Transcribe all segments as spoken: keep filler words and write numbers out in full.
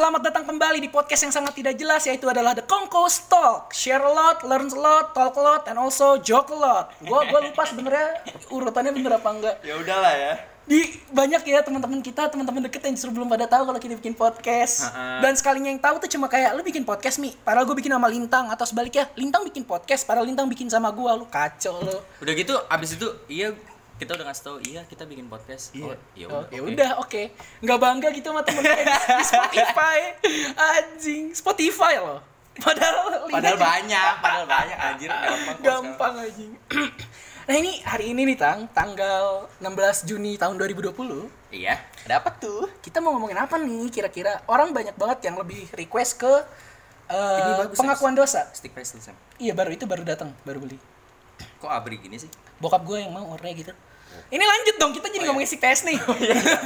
Selamat datang kembali di podcast yang sangat tidak jelas, yaitu adalah The Kongko Talk. Share a lot, learn a lot, talk a lot, and also joke a lot. Gua gua lupa sebenarnya urutannya bener apa enggak. Ya udahlah ya. Di banyak ya teman-teman kita, teman-teman deket yang justru belum pada tahu kalau kita bikin podcast. Ha-ha. Dan sekalinya yang tahu tuh cuma kayak lu bikin podcast Mi, padahal gue bikin sama Lintang, atau sebaliknya Lintang bikin podcast, padahal Lintang bikin sama gua. Lu kacau lu. Udah gitu abis itu iya kita udah ngasih tau, iya kita bikin podcast. Iya. Oh, ya udah, okay. udah oke. Okay. Nggak bangga gitu sama temen kita di Spotify. Anjing, Spotify loh. Padahal padahal banyak, padahal banyak anjir, gampang. Gampang anjing. Nah, ini hari ini nih Tang, tanggal enam belas Juni tahun dua ribu dua puluh. Iya. Ada apa tuh? Kita mau ngomongin apa nih kira-kira? Orang banyak banget yang lebih request ke uh, pengakuan dosa. Stick pastel Sam. Iya, baru itu baru datang, baru beli. Kok abri gini sih? Bokap gue yang mau warnanya gitu. Ini lanjut dong, kita jadi oh, ngomongin iya. si P S nih. Oh, iya, iya, iya.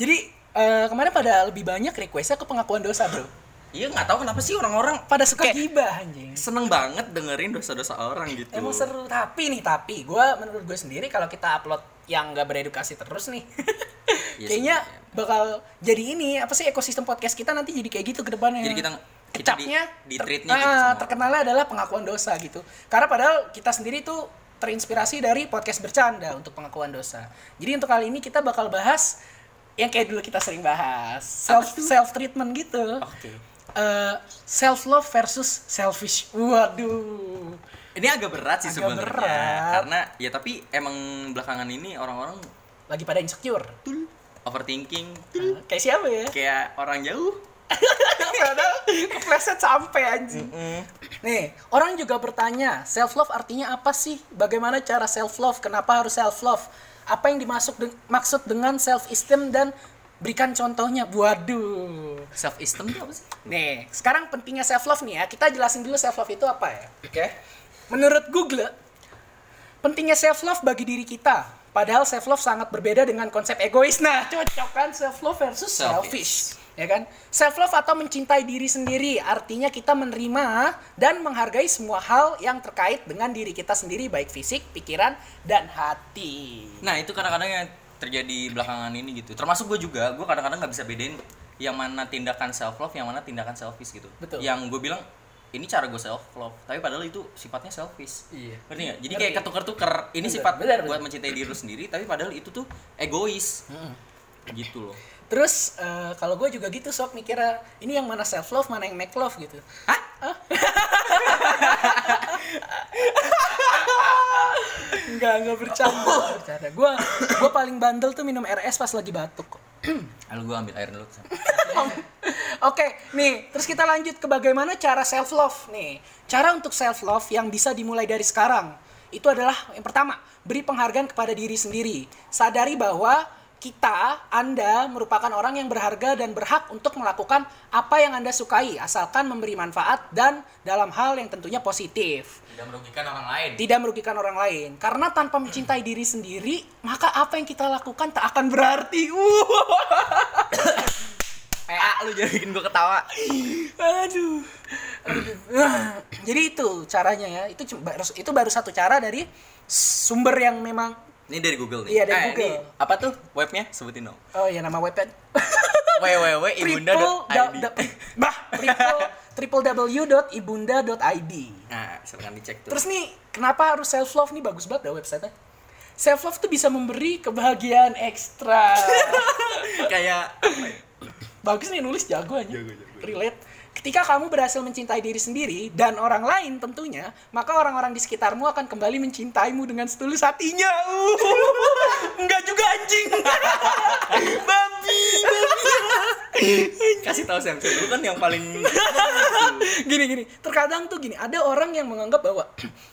Jadi uh, kemarin pada lebih banyak requestnya ke pengakuan dosa bro. Iya nggak tahu kenapa sih orang-orang pada suka gibah anjing. Seneng banget dengerin dosa-dosa orang gitu. Emang seru tapi nih tapi gue menurut gue sendiri kalau kita upload yang nggak beredukasi terus nih, yes, kayaknya sebenernya. Bakal jadi ini apa sih ekosistem podcast kita nanti jadi kayak gitu ke depannya. Jadi kita kecapnya di, di treatnya ter- gitu terkenalnya adalah pengakuan dosa gitu. Karena padahal kita sendiri tuh terinspirasi dari podcast bercanda untuk pengakuan dosa. Jadi untuk kali ini kita bakal bahas yang kayak dulu kita sering bahas, self self treatment gitu. Okay. Uh, self love versus selfish. Waduh. Ini agak berat sih sebenarnya. Karena ya tapi emang belakangan ini orang-orang lagi pada insecure, Tul. overthinking. Tul. Uh, kayak siapa ya? Kayak orang jauh. Padahal kepleset sampai anjing. Mm-hmm. Nih, orang juga bertanya, self love artinya apa sih? Bagaimana cara self love? Kenapa harus self love? Apa yang dimaksud de- maksud dengan self esteem dan berikan contohnya? Waduh. Self esteem itu apa sih? Nih, sekarang pentingnya self love nih ya. Kita jelasin dulu self love itu apa ya. Oke. Okay. Menurut Google, pentingnya self love bagi diri kita. Padahal self love sangat berbeda dengan konsep egois. Nah, cocok kan self love versus selfish. selfish. Ya kan? Self love atau mencintai diri sendiri artinya kita menerima dan menghargai semua hal yang terkait dengan diri kita sendiri, baik fisik, pikiran, dan hati. Nah itu kadang-kadang yang terjadi belakangan ini gitu. Termasuk gue juga, gue kadang-kadang gak bisa bedain yang mana tindakan self love, yang mana tindakan selfish gitu. Betul. Yang gue bilang ini cara gue self love, tapi padahal itu sifatnya selfish. Iya. Ngerti gak? Jadi kayak ketuker-tuker. Ini bener, sifat bener, buat bener. mencintai diri sendiri, tapi padahal itu tuh egois. Mm-mm. Gitu loh. Terus uh, kalau gue juga gitu sok mikirnya ini yang mana self love mana yang make love gitu. Hah? Oh. Enggak, enggak bercanda. Oh. Bercanda. Gue gue paling bandel tuh minum R S pas lagi batuk. Lalu gue ambil air dulu. Oke, nih, terus kita lanjut ke bagaimana cara self love nih. Cara untuk self love yang bisa dimulai dari sekarang itu adalah yang pertama, beri penghargaan kepada diri sendiri. Sadari bahwa kita, Anda merupakan orang yang berharga dan berhak untuk melakukan apa yang Anda sukai, asalkan memberi manfaat dan dalam hal yang tentunya positif. Tidak merugikan orang lain. Tidak merugikan orang lain. Karena tanpa mencintai diri sendiri, maka apa yang kita lakukan tak akan berarti. Uh. P A lu jadi bikin gue ketawa. Aduh. Aduh. Jadi itu caranya ya. Itu itu baru satu cara dari sumber yang memang. Ini dari Google nih. Iya dari eh, Google. Ini, apa tuh webnya? Sebutin dong. Oh iya nama webnya. w w w dot ibunda dot i d. Bah, w w w dot ibunda dot i d. Nah, silakan dicek tuh. Terus nih, kenapa harus self love nih? Bagus banget dah website-nya. Self love tuh bisa memberi kebahagiaan ekstra. Kayak bagus nih nulis jago aja. Jago, jago. Relate. Ketika kamu berhasil mencintai diri sendiri dan orang lain tentunya, maka orang-orang di sekitarmu akan kembali mencintaimu dengan setulus hatinya. Uh, enggak juga anjing. Babi, babi. Kasih tahu Sam, lu kan yang paling gini gini. Terkadang tuh gini, ada orang yang menganggap bahwa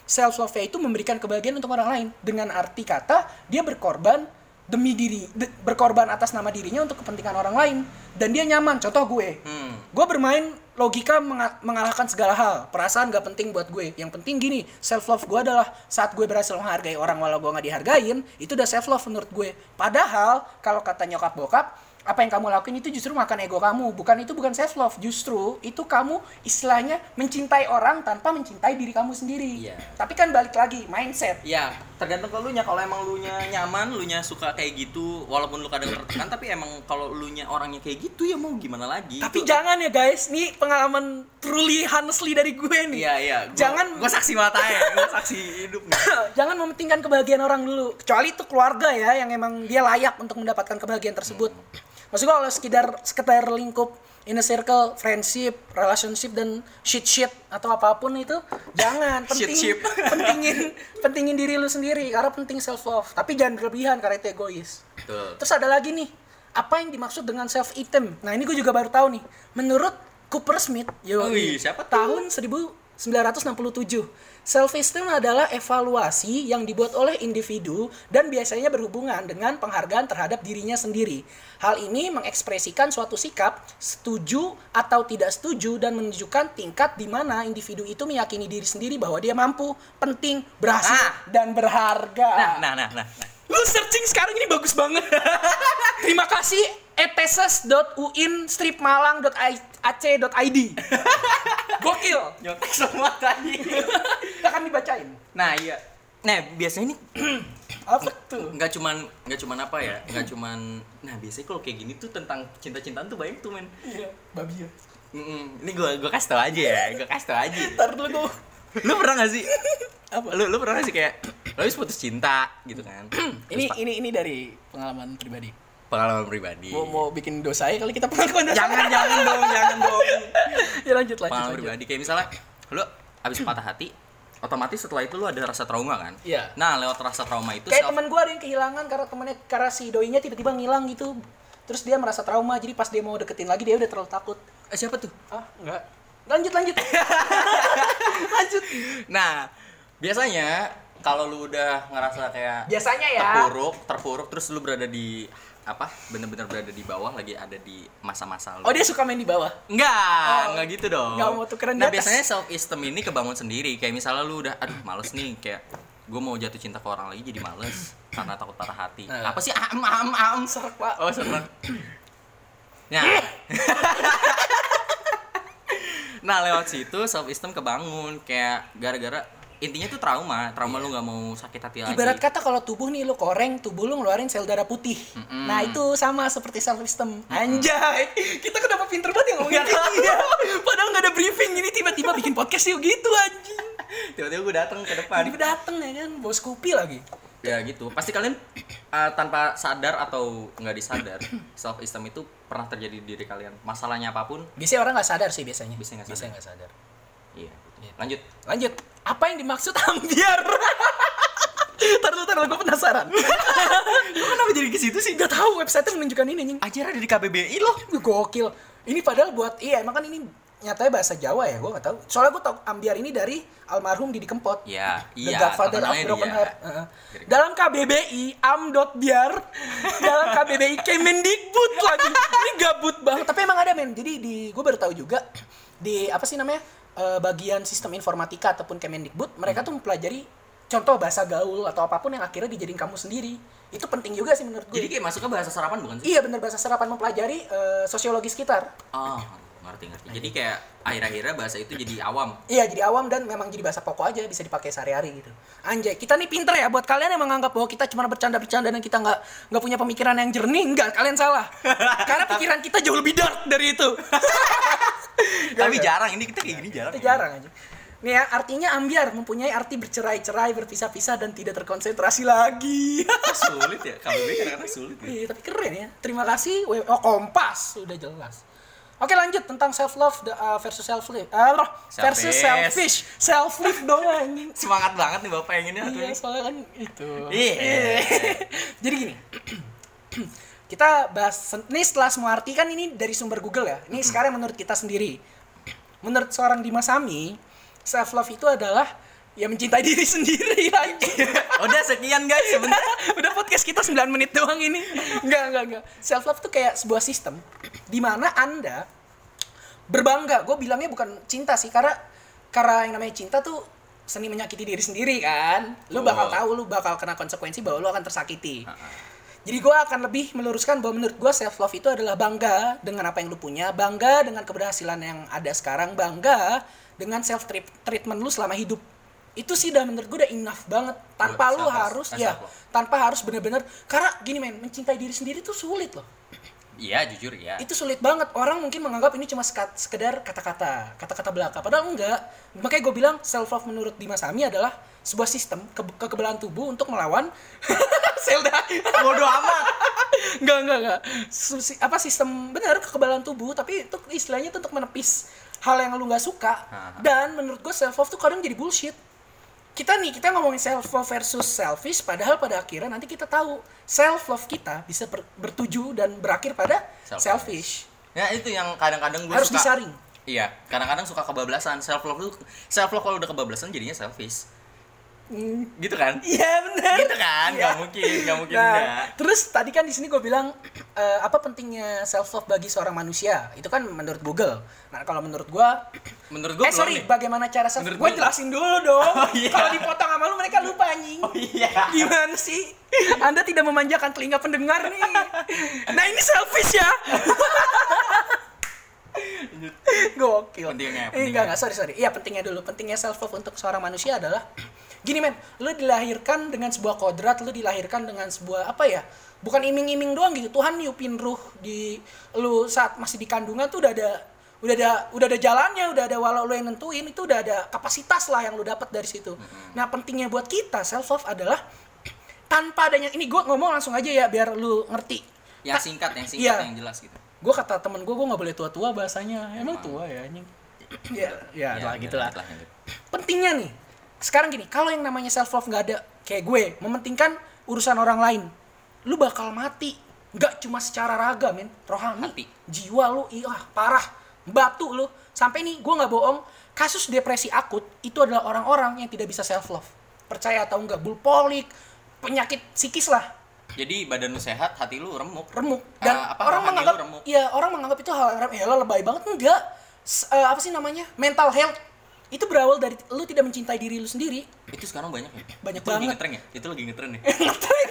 self love itu memberikan kebahagiaan untuk orang lain dengan arti kata dia berkorban demi diri, de, berkorban atas nama dirinya untuk kepentingan orang lain dan dia nyaman. Contoh gue, hmm. gue bermain logika menga- mengalahkan segala hal. Perasaan gak penting buat gue. Yang penting gini, self love gue adalah saat gue berhasil menghargai orang walau gue gak dihargain, itu udah self love menurut gue. Padahal kalau kata nyokap bokap, apa yang kamu lakuin itu justru makan ego kamu. Bukan, itu bukan self love, justru itu kamu istilahnya mencintai orang tanpa mencintai diri kamu sendiri. Yeah. Tapi kan balik lagi mindset. Ya, yeah, tergantung ke lunya. Kalau emang lunya nyaman, lunya suka kayak gitu, walaupun lu kadang tertekan, tapi emang kalau lunya orangnya kayak gitu ya mau gimana lagi. Tapi itu jangan ya guys, nih pengalaman truly honestly dari gue nih. Iya, yeah, iya. Yeah. Jangan gua saksi matanya, gua saksi hidupnya. Jangan mementingkan kebahagiaan orang dulu. Kecuali itu keluarga ya yang emang dia layak untuk mendapatkan kebahagiaan tersebut. Hmm. Maksud gue kalau sekedar, sekedar lingkup inner circle, friendship, relationship, dan shit-shit atau apapun itu jangan, penting, pentingin pentingin diri lu sendiri karena penting self-love, tapi jangan berlebihan karena itu egois. Betul. Terus ada lagi nih, apa yang dimaksud dengan self-esteem? Nah ini gue juga baru tahu nih, menurut Cooper Smith, yo, oh, iya, siapa tahun seribu sembilan ratus enam puluh tujuh, self-esteem adalah evaluasi yang dibuat oleh individu dan biasanya berhubungan dengan penghargaan terhadap dirinya sendiri. Hal ini mengekspresikan suatu sikap, setuju atau tidak setuju, dan menunjukkan tingkat di mana individu itu meyakini diri sendiri bahwa dia mampu, penting, berhasil, nah, dan berharga. Nah, nah, nah, nah, nah. Lu searching sekarang ini bagus banget. Terima kasih eteses dot uin strip malang dot ac dot id. Gokil. Nyotek semua tadi. Kita akan dibacain. Nah, iya. Nah, biasanya ini apa tuh? Enggak cuman enggak cuman apa ya? Enggak cuman nah, biasanya kalau kayak gini tuh tentang cinta-cintaan tuh banyak tuh, men. Iya, babi ya. Mm-mm. Ini gua gua kasih tau aja ya. Gua kasih tau aja. Entar dulu gua. Lu pernah enggak sih? Apa? Lu lu pernah gak sih kayak lu habis putus cinta gitu kan? ini ini ini dari pengalaman pribadi. Pengalaman pribadi. Mau mau bikin dosa ya kali kita pengakuan. Jangan jangan dong, jangan dong. Ya lanjut lanjut. Pengalaman lanjut. Pribadi kayak misalnya lu habis patah hati, otomatis setelah itu lu ada rasa trauma kan? Iya. Nah, lewat rasa trauma itu kayak self... teman gua ada yang kehilangan karena temannya karena si doinya tiba-tiba ngilang gitu. Terus dia merasa trauma, jadi pas dia mau deketin lagi dia udah terlalu takut. Eh, siapa tuh? Ah, enggak. Lanjut lanjut. Lanjut. Nah, biasanya kalau lu udah ngerasa kayak biasanya ya terpuruk, terpuruk terus lu berada di apa? Bener-bener berada di bawah, lagi ada di masa-masa lu. Oh, dia suka main di bawah? Enggak, oh, enggak gitu dong. Enggak mau tukeran di atas. Nah, biasanya self-esteem ini kebangun sendiri. Kayak misalnya lu udah aduh males nih, kayak gue mau jatuh cinta ke orang lagi jadi males karena takut patah hati. Nah, apa sih? Am am am serak, Pak. Oh, serak. Nah. Nah, lewat situ self-esteem kebangun kayak gara-gara intinya tuh trauma, trauma yeah. Lu nggak mau sakit hati lagi. Ibarat kata kalau tubuh nih lu koreng, tubuh lu ngeluarin sel darah putih. Mm-hmm. Nah itu sama seperti self esteem. Mm-hmm. Anjay, kita kenapa pinter banget yang ngomongin ini ya? Padahal nggak ada briefing, ini tiba-tiba bikin podcast yuk gitu anjing. Tiba-tiba gue datang ke depan. Tiba-tiba datang ya kan, bawa Scoopy lagi. Ya gitu, pasti kalian uh, tanpa sadar atau nggak disadar self esteem itu pernah terjadi di diri kalian. Masalahnya apapun. Biasanya orang nggak sadar sih biasanya. Biasanya nggak sadar. Biasanya nggak sadar. Iya. Lanjut. Lanjut. Apa yang dimaksud ambiar? Entar dulu, entar dulu, gue penasaran. Lu kenapa jadi ke situ sih? Enggak tahu, website-nya menunjukkan ini, anjing. Ajar ada di K B B I loh. Gokil. Ini padahal buat iya, emang kan ini nyatanya bahasa Jawa ya, gue enggak tahu. Soalnya gue tahu ambiar ini dari almarhum Didi Kempot. Iya, iya. The Godfather of Broken Heart. Uh-huh. Dalam K B B I am.biar, dalam K B B I Kemendikbud lagi. Ini gabut banget. Tapi emang ada, men. Jadi di gue baru tahu juga di apa sih namanya? Bagian sistem informatika ataupun Kemendikbud, mereka tuh mempelajari contoh bahasa gaul atau apapun yang akhirnya dijadiin kamu sendiri. Itu penting juga sih menurut gue. Jadi kayak masuk ke bahasa serapan bukan sih? Iya bener, bahasa serapan mempelajari uh, sosiologi sekitar. Oh ngerti-ngerti. Jadi kayak akhir-akhirnya bahasa itu jadi awam. Iya jadi awam dan memang jadi bahasa pokok aja, bisa dipakai sehari-hari gitu. Anjay, kita nih pinter ya. Buat kalian yang menganggap bahwa kita cuma bercanda-bercanda dan kita gak, gak punya pemikiran yang jernih, enggak, kalian salah. Karena pikiran kita jauh lebih dark dari itu. Tapi gak, jarang, ini kita kayak gini jarang. Kita ya. Jarang aja. Nih ya, artinya ambiar mempunyai arti bercerai-cerai, berpisah-pisah dan tidak terkonsentrasi lagi. Sulit ya, K B B I kadang-kadang sulit. Ya? Iya, tapi keren ya. Terima kasih. Oh, Kompas sudah jelas. Oke lanjut tentang self love versus self live. Ah, uh, versus selfish. Self live dong anjing. Semangat banget nih Bapak yang ini aduh. Iya, soalnya kan itu. Yeah. Jadi gini. Kita bahas ini setelah semua arti kan ini dari sumber Google ya. Ini sekarang menurut kita sendiri. Menurut seorang Dimas Sami, self love itu adalah ya mencintai diri sendiri anjing. Udah sekian guys sebentar. Udah podcast kita sembilan menit doang ini. Enggak, enggak, enggak. Self love tuh kayak sebuah sistem di mana Anda berbangga. Gue bilangnya bukan cinta sih karena karena yang namanya cinta tuh seni menyakiti diri sendiri kan. Lu bakal tahu lu bakal kena konsekuensi bahwa lu akan tersakiti. Jadi gue akan lebih meluruskan bahwa menurut gue self love itu adalah bangga dengan apa yang lu punya, bangga dengan keberhasilan yang ada sekarang, bangga dengan self treatment lu selama hidup. Itu sih dah menurut gue udah enough banget tanpa lu harus ya, tanpa harus benar-benar, karena gini men, mencintai diri sendiri tuh sulit loh. Iya jujur ya. Itu sulit banget. Orang mungkin menganggap ini cuma sekedar kata-kata, kata-kata belaka. Padahal enggak. Makanya gue bilang self love menurut Dimas Hami adalah sebuah sistem ke- kekebalan tubuh untuk melawan sel dah. Bodoh amat. Enggak enggak enggak. Apa sistem benar kekebalan tubuh, tapi itu istilahnya tuh untuk menepis hal yang lu enggak suka. Dan menurut gue self love tuh kadang jadi bullshit. Kita nih, kita ngomongin self love versus selfish, padahal pada akhirnya nanti kita tahu self love kita bisa ber, bertuju dan berakhir pada selfish. Ya itu yang kadang-kadang gue harus suka disaring. Iya, kadang-kadang suka kebablasan. Self love itu, self love kalau udah kebablasan jadinya selfish. Mm. Gitu kan? Iya benar. Gitu kan? Ya. Gak mungkin, gak mungkin nah, enggak. Terus tadi kan di sini gue bilang uh, apa pentingnya self love bagi seorang manusia? Itu kan menurut Google. Nah, kalau menurut gue menurut gue eh, sorry, nih. Bagaimana cara self love? Gue jelasin dulu dong. Oh, iya. Kalau dipotong sama lu mereka lupa anjing. Oh iya. Gimana sih? Anda tidak memanjakan telinga pendengar nih. Nah, ini selfish ya. Gokil. Pentingnya, pentingnya. Eh, enggak, enggak, sorry, sorry. Iya, pentingnya dulu. Pentingnya self love untuk seorang manusia adalah gini men, lu dilahirkan dengan sebuah kodrat, lu dilahirkan dengan sebuah apa ya, bukan iming-iming doang gitu. Tuhan niupin ruh di lu saat masih di kandungan tuh udah ada udah ada udah ada jalannya, udah ada, walau lu yang nentuin itu udah ada kapasitas lah yang lu dapat dari situ. Nah pentingnya buat kita self love adalah tanpa adanya ini, gue ngomong langsung aja ya biar lu ngerti yang singkat, yang singkat ya, yang jelas gitu. Gue kata temen gue, gue nggak boleh tua-tua bahasanya, emang, emang tua ya anjing. ya ya, ya lah gitulah. Pentingnya nih sekarang gini, kalau yang namanya self love nggak ada, kayak gue mementingkan urusan orang lain, lu bakal mati. Nggak cuma secara raga men, rohani, mati. Jiwa lu iya parah, batu lu. Sampai nih gue nggak bohong, kasus depresi akut itu adalah orang-orang yang tidak bisa self love. Percaya atau nggak, bulpolik, penyakit psikis lah. Jadi badan lu sehat, hati lu remuk, remuk. Dan uh, apa, orang menganggap remuk. Iya, orang menganggap itu hal remeh, lebay banget. Enggak. Uh, apa sih namanya? Mental health. Itu berawal dari lu tidak mencintai diri lu sendiri. Itu sekarang banyak ya? Banyak itu banget. Lagi ngetren ya? Itu lagi ngetren ya? Ngetren.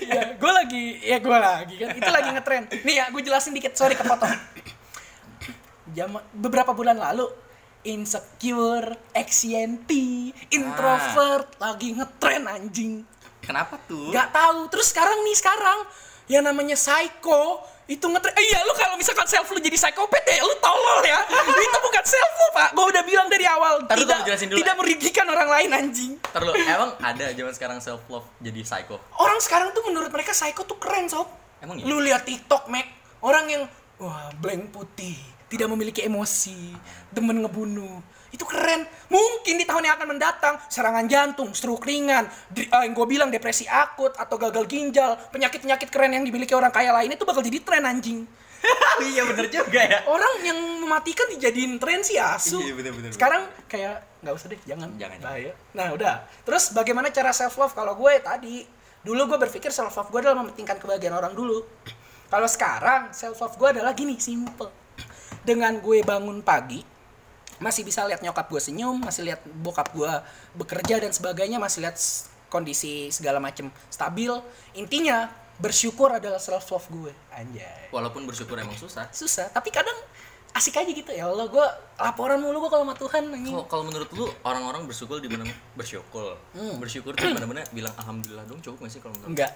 Ya, gue lagi, ya gue lagi kan. Itu lagi ngetren. Nih ya, gue jelasin dikit. Sorry kepotong. Jama, beberapa bulan lalu, insecure, anxiety, introvert, ah. lagi ngetren anjing. Kenapa tuh? Gak tahu. Terus sekarang nih, sekarang yang namanya psycho itu ngetren. Eh, iya, lu kalau misalkan self lu jadi psikopat ya lu tolol ya. Itu bukan self lu, Pak. Gua udah bilang dari awal. Ntar tidak dulu, tidak merugikan orang lain anjing. Entar lu, emang ada zaman sekarang self love jadi psycho. Orang sekarang tuh menurut mereka psycho tuh keren, sob. Emang iya? Lu lihat TikTok, Mac. Orang yang wah, blank putih, tidak memiliki emosi, demen ngebunuh. Itu keren. Mungkin di tahun yang akan mendatang serangan jantung, stroke ringan, di, uh, yang gue bilang depresi akut atau gagal ginjal, penyakit-penyakit keren yang dimiliki orang kaya lain itu bakal jadi tren anjing. Iya bener juga ya. Orang yang mematikan dijadiin tren sih asu. Iya bener bener. Sekarang kayak nggak usah deh, jangan. Jangan. Bahaya. Nah udah. Terus bagaimana cara self love? Kalau gue tadi, dulu gue berpikir self love gue adalah mementingkan kebahagiaan orang dulu. Kalau sekarang self love gue adalah gini, simple. Dengan gue bangun pagi, masih bisa lihat nyokap gue senyum, masih lihat bokap gue bekerja dan sebagainya, masih lihat kondisi segala macem stabil. Intinya bersyukur adalah self love gue, anjay. Walaupun bersyukur emang susah. Susah, tapi kadang asik aja gitu. Ya Allah, gue laporan mulu gue kalau sama Tuhan. Kalau menurut lu orang-orang bersyukur di mana? Bersyukur. Hmm. Bersyukur tuh mana-mana bilang alhamdulillah dong, cukup nggak sih kalau menurut? Enggak.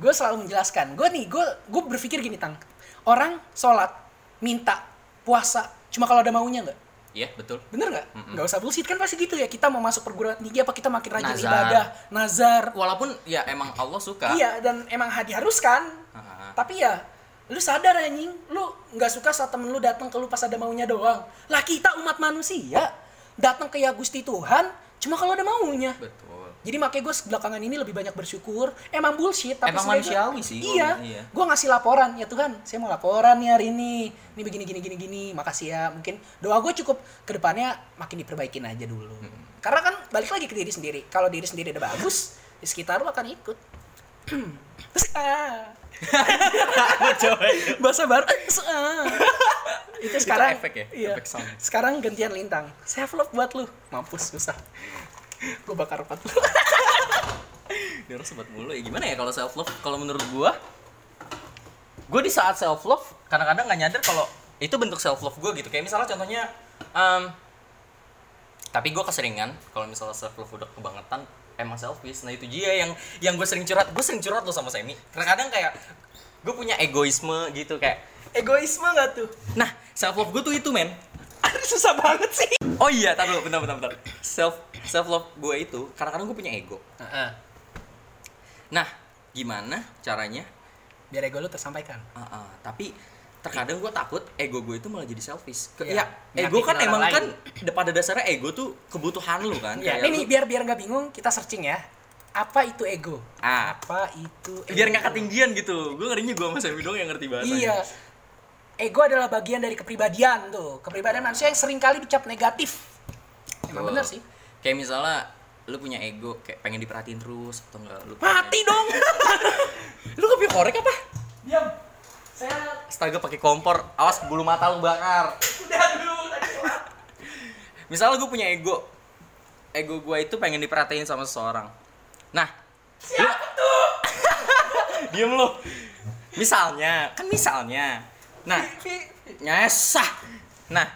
Gue selalu menjelaskan. Gue nih, gue gue berpikir gini tang. Orang sholat, minta, puasa, cuma kalau ada maunya nggak? Iya, betul. Bener gak? Mm-mm. Gak usah bullshit kan pasti gitu ya. Kita mau masuk perguruan tinggi apa kita makin rajin nazar. Ibadah, nazar. Walaupun ya emang Allah suka. Iya, dan emang diharuskan. Uh-huh. Tapi ya lu sadar anjing, lu gak suka saat temen lu datang ke lu pas ada maunya doang. Lah kita umat manusia datang ke ya Gusti Tuhan cuma kalau ada maunya. Betul. Jadi makanya gue belakangan ini lebih banyak bersyukur. Emang bullshit tapi emang manusiawi sih. Iya, iya. Gue ngasih laporan, ya Tuhan saya mau laporan nih hari ini. Ini begini gini gini gini, makasih ya. Mungkin doa gue cukup, kedepannya makin diperbaikin aja dulu. Hmm. Karena kan balik lagi ke diri sendiri. Kalau diri sendiri udah bagus, di sekitar lu akan ikut. Terus ah. Bahasa baru. Itu sekarang efek ya, iya. Efek sound. Sekarang gantian lintang. Self love buat lu. Mampus susah. Gue bakar empat puluh Nur sobat mulu ya gimana ya kalau self love, kalau menurut gue gue di saat self love kadang-kadang nggak nyadar kalau itu bentuk self love gue gitu. Kayak misalnya contohnya um, tapi gue keseringan kalau misalnya self love udah kebangetan emang selfish. Nah itu dia yang yang gue sering curhat gue sering curhat lo sama Semi. Kadang-kadang kayak gue punya egoisme gitu, kayak egoisme nggak tuh. Nah self love gue tuh itu men susah banget sih. Oh iya, tar dulu, bentar bentar bentar. Self self love gue itu kadang-kadang gue punya ego. Uh-uh. Nah gimana caranya biar ego lo tersampaikan? Uh-uh. Tapi terkadang gue takut ego gue itu malah jadi selfish. Ke, ya, ya ego kan emang lain. Kan pada dasarnya ego tuh kebutuhan lu kan. Ya, ini biar biar nggak bingung kita searching ya. Apa itu ego? Ah. Apa itu ego? Biar nggak ketinggian gitu. Gue ngerinya gue sama Semi dong yang ngerti bahasanya. Iya. Ego adalah bagian dari kepribadian tuh. Kepribadian manusia yang sering kali dicap negatif. Emang oh. Bener sih. Kayak misalnya lu punya ego kayak pengen diperhatiin terus atau enggak lu. Mati pengen... dong. Lu kopi korek apa? Diam. Saya astaga pakai kompor. Awas bulu mata lu bakar. Udah dulu tadi. Misalnya gue punya ego. Ego gue itu pengen diperhatiin sama seseorang. Nah, siapa lu... tuh? Diam lu. Misalnya, kan misalnya nah, nyesah. Nah,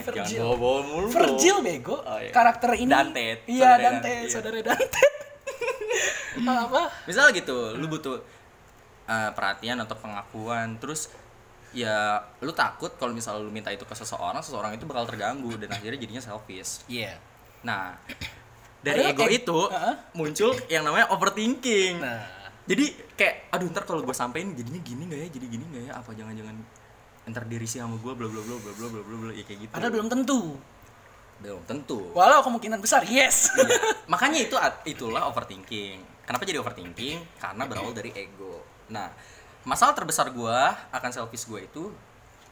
Virgil. Jangan bawa-bawa mulu. Virgil bego. Oh, iya. Karakter ini. Dante. Iya, Dante, saudara Dante. Apa? Misal gitu, lu butuh uh, perhatian atau pengakuan, terus ya lu takut kalau misalnya lu minta itu ke seseorang, seseorang itu bakal terganggu dan akhirnya jadinya selfish. Iya. Yeah. Nah, dari aduh, ego eh, itu uh-huh. muncul yang namanya overthinking. Nah. Jadi kayak, aduh ntar kalau gue sampein jadinya gini nggak ya, jadi gini nggak ya, apa jangan-jangan ntar dirisi sama gue, bla bla bla bla bla bla bla ya kayak gitu. Padahal belum tentu. Belum tentu. Walau kemungkinan besar, yes. Iya. Makanya itu itulah overthinking. Kenapa jadi overthinking? Karena berawal dari ego. Nah, masalah terbesar gue akan selfish gue itu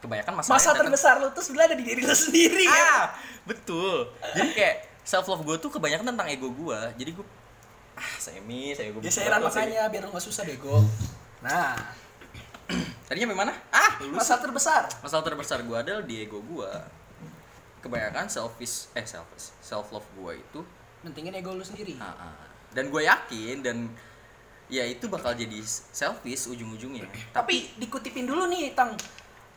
kebanyakan masalah. Masalah terbesar lo tuh sebenarnya ada di diri lo sendiri. Ah, ya? Betul. Jadi kayak self love gue tuh kebanyakan tentang ego gue. Jadi gue ah, Semi, saya gue. Dia sairan makanya biar lu enggak susah bego. Nah. Tadinya gimana? Ah, lulusan. Masalah terbesar. Masalah terbesar gua adalah di ego gua. Kebanyakan selfish eh selfish. Self love gua itu mentingin ego lu sendiri. Heeh. Dan gua yakin dan ya itu bakal jadi selfish ujung-ujungnya. Tapi dikutipin dulu nih, Tang.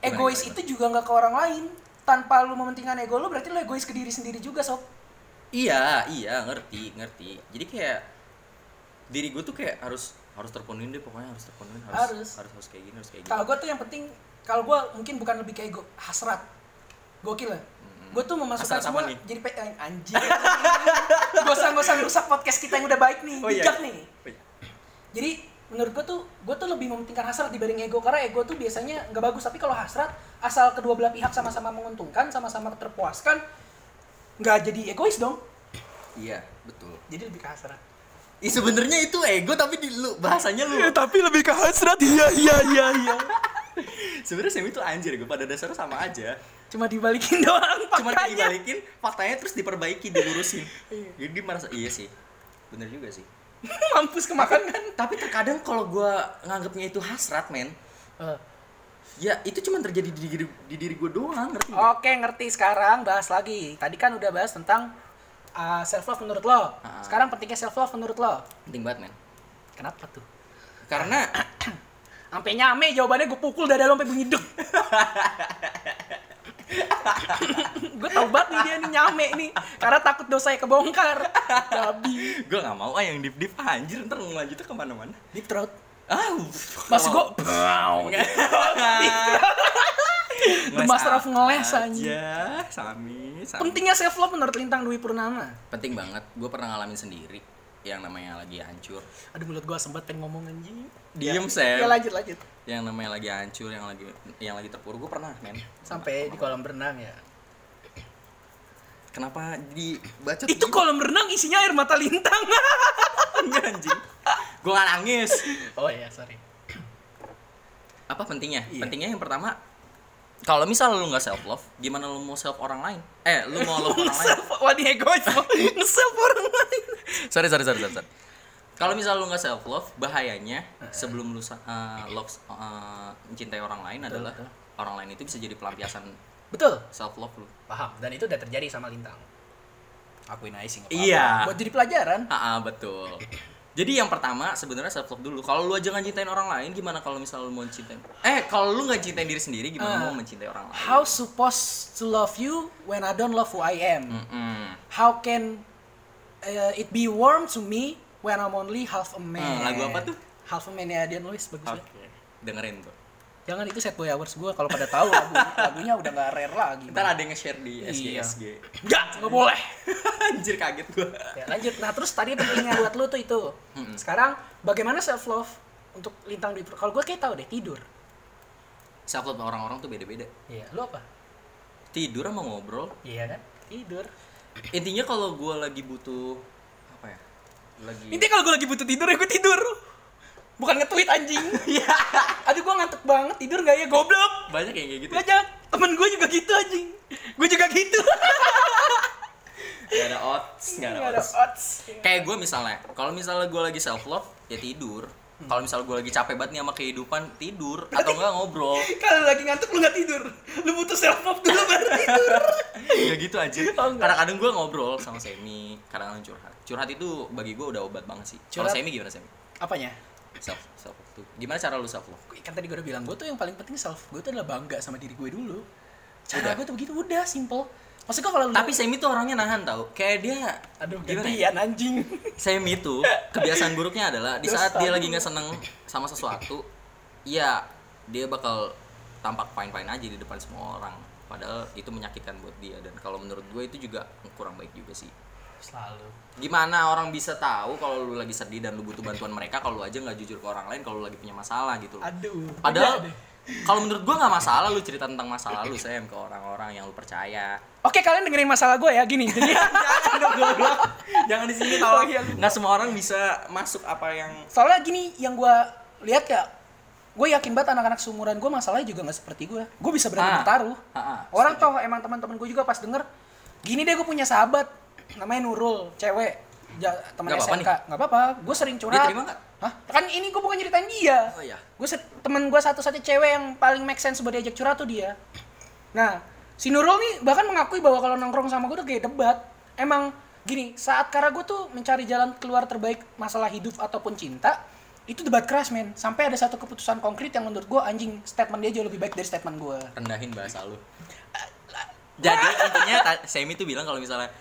Egois gimana, itu juga enggak ke orang lain. Tanpa lu mementingkan ego lu berarti lu egois ke diri sendiri juga, sob. Iya, iya, ngerti, ngerti. Jadi kayak diri gue tuh kayak harus harus terpenuhin deh, pokoknya harus terpenuhin harus harus harus, harus kayak gini harus kayak gini. Kalau gue tuh yang penting kalau gue mungkin bukan lebih kayak gue hasrat gokil lah. Mm-hmm. Gue tuh memasukkan hasrat semua jadi pe- anjir gosang-gosang rusak podcast kita yang udah baik nih oh, bijak iya. nih oh, iya. Jadi menurut gue tuh gue tuh lebih mementingkan hasrat dibanding ego, karena ego tuh biasanya nggak bagus. Tapi kalau hasrat asal kedua belah pihak sama-sama menguntungkan, sama-sama terpuaskan, nggak jadi egois dong. Iya betul, jadi lebih ke hasrat. Ih ya, sebenarnya itu ego tapi di lu bahasanya lu. Ya, tapi lebih ke hasrat. Iya iya iya iya. Sebenarnya Semi itu anjir gue, pada dasarnya sama aja. Cuma dibalikin doang faktanya. Cuma dibalikin faktanya terus diperbaiki, dilurusin. Jadi merasa iya sih. Bener juga sih. Mampus kemakan kan. Tapi terkadang kalau gue nganggapnya itu hasrat, men. Uh. Ya, itu cuma terjadi di diri di diri gue doang, ngerti? Oke, gak? Ngerti. Sekarang bahas lagi. Tadi kan udah bahas tentang Uh, self love menurut lo, uh, sekarang pentingnya self love menurut lo? Penting banget men. Kenapa tuh? Karena sampai nyame jawabannya gue pukul dada lo sampai bunyi duk. Gue tau banget nih dia nih nyame nih, karena takut dosanya kebongkar. Gabi. Gue nggak mau ah yang deep deep anjir, ntar ngelanjutnya kemana-mana. Deep throat. Ah, mas gue. The Master of Ngeles aja, Sami, Sami. Pentingnya self love menurut Lintang Dwi Purnama. Penting banget. Gue pernah ngalamin sendiri yang namanya lagi hancur. Aduh mulut gue sempat pengen ngomong anjing. Diem Sem. Ya lanjut lanjut. Yang namanya lagi hancur, yang lagi yang lagi terpuruk, gue pernah men. Sampai pernah, di kolam berenang ya. Kenapa dibacot? Itu gini? Kolam berenang isinya air mata Lintang. Anjing. Gue nggak nangis. Oh iya sorry. Apa pentingnya? Iya. Pentingnya yang pertama, kalau misalnya lu nggak self love, gimana lu mau self orang lain? Eh, lu mau love orang lain? Waduh egois, nge-self orang lain. Sorry, sorry, sorry, sorry. Kalau misalnya lu nggak self love, bahayanya sebelum lu uh, love uh, mencintai orang lain betul, adalah betul. Orang lain itu bisa jadi pelampiasan. Betul. Self love lu. Paham. Dan itu udah terjadi sama Lintang. Akuin aja sih. Iya. Buat jadi pelajaran. Ah, betul. Jadi yang pertama sebenarnya self love dulu. Kalau lu aja nggak cintain orang lain, gimana kalau misalnya lu mau cintain? Eh, kalau lu nggak cintain diri sendiri, gimana uh, mau mencintai orang lain? How supposed to love you when I don't love who I am? Mm-mm. How can uh, it be warm to me when I'm only half a man? Hmm, lagu apa tuh? Half a Man ya, dia nulis bagus. Oke, okay. Dengerin tuh. Jangan, itu Sad Boy Hours gue kalau pada tahu lagu, lagunya udah nggak rare lagi. Ntar ada yang nge-share di S G S G. Enggak, nggak boleh. Anjir, kaget gue. Ya, lanjut. Nah terus tadi pentingnya buat lu tuh itu. Sekarang bagaimana self love untuk lintang di? Kalau gue kayak tahu deh, tidur. Self love orang-orang tuh beda-beda. Iya. Lu apa? Tidur sama ngobrol. Iya kan? Tidur. Intinya kalau gue lagi butuh apa ya? Lagi. Intinya kalau gue lagi butuh tidur ya gue tidur. Bukan nge-tweet anjing. Iya. Aduh gue ngantuk banget, tidur gak ya goblok. Banyak yang kayak gitu. Banyak. Temen gue juga gitu anjing. Gue juga gitu. Gak ada odds, gak ada, gak odds. ada odds. Kayak gue misalnya, kalau misalnya gue lagi self love ya tidur. Kalau misalnya gue lagi capek banget nih sama kehidupan, tidur. Berarti, atau enggak ngobrol. Kalau lagi ngantuk lu enggak tidur. Lu butuh self love dulu baru tidur. Ya gitu aja. Oh, kadang-kadang gue ngobrol sama Semi, kadang-kadang curhat. Curhat itu bagi gue udah obat banget sih. Kalau Semi gimana Semi? Apanya? Self, self tuh. Gimana cara lu self love? Kan tadi gue udah bilang, gue tuh yang paling penting self gue tuh adalah bangga sama diri gue dulu. Cara gue tuh begitu, udah simple. Maksud gue kalau lu... Tapi Semi tuh orangnya nahan tau. Kayak dia, aduh gantian anjing. Semi tuh kebiasaan buruknya adalah di saat dia lagi nggak seneng sama sesuatu, ya dia bakal tampak fine-fine aja di depan semua orang. Padahal itu menyakitkan buat dia, dan kalau menurut gue itu juga kurang baik juga sih. Selalu. Gimana orang bisa tahu kalau lu lagi sedih dan lu butuh bantuan mereka kalau lu aja nggak jujur ke orang lain kalau lu lagi punya masalah gitu. Aduh. Padahal kalau menurut gua nggak masalah lu cerita tentang masalah lu Sam ke orang-orang yang lu percaya. Oke, kalian dengerin masalah gua ya gini. Jadi jangan dong goblok. Jangan di sini tolong. Nggak semua orang bisa masuk apa yang. Soalnya gini yang gua lihat ya. Gue yakin banget anak-anak seumuran gua masalahnya juga nggak seperti gua. Gue bisa berani bertaruh. Orang toh emang teman-teman gua juga pas denger gini deh, gue punya sahabat namanya Nurul, cewek, teman S M K. Nggak apa-apa, gue sering curhat. Dia terima nggak? Hah? Kan ini gue bukan ceritain dia. Oh iya. Gue se- teman gue satu-satunya cewek yang paling make sense buat diajak curhat tuh dia. Nah, si Nurul nih bahkan mengakui bahwa kalau nongkrong sama gue tuh kayak debat. Emang gini, saat karena gue tuh mencari jalan keluar terbaik masalah hidup ataupun cinta, itu debat keras men, sampai ada satu keputusan konkret yang menurut gue anjing statement dia jauh lebih baik dari statement gue. Rendahin bahasa lu. Jadi intinya ta- Semi tuh bilang kalau misalnya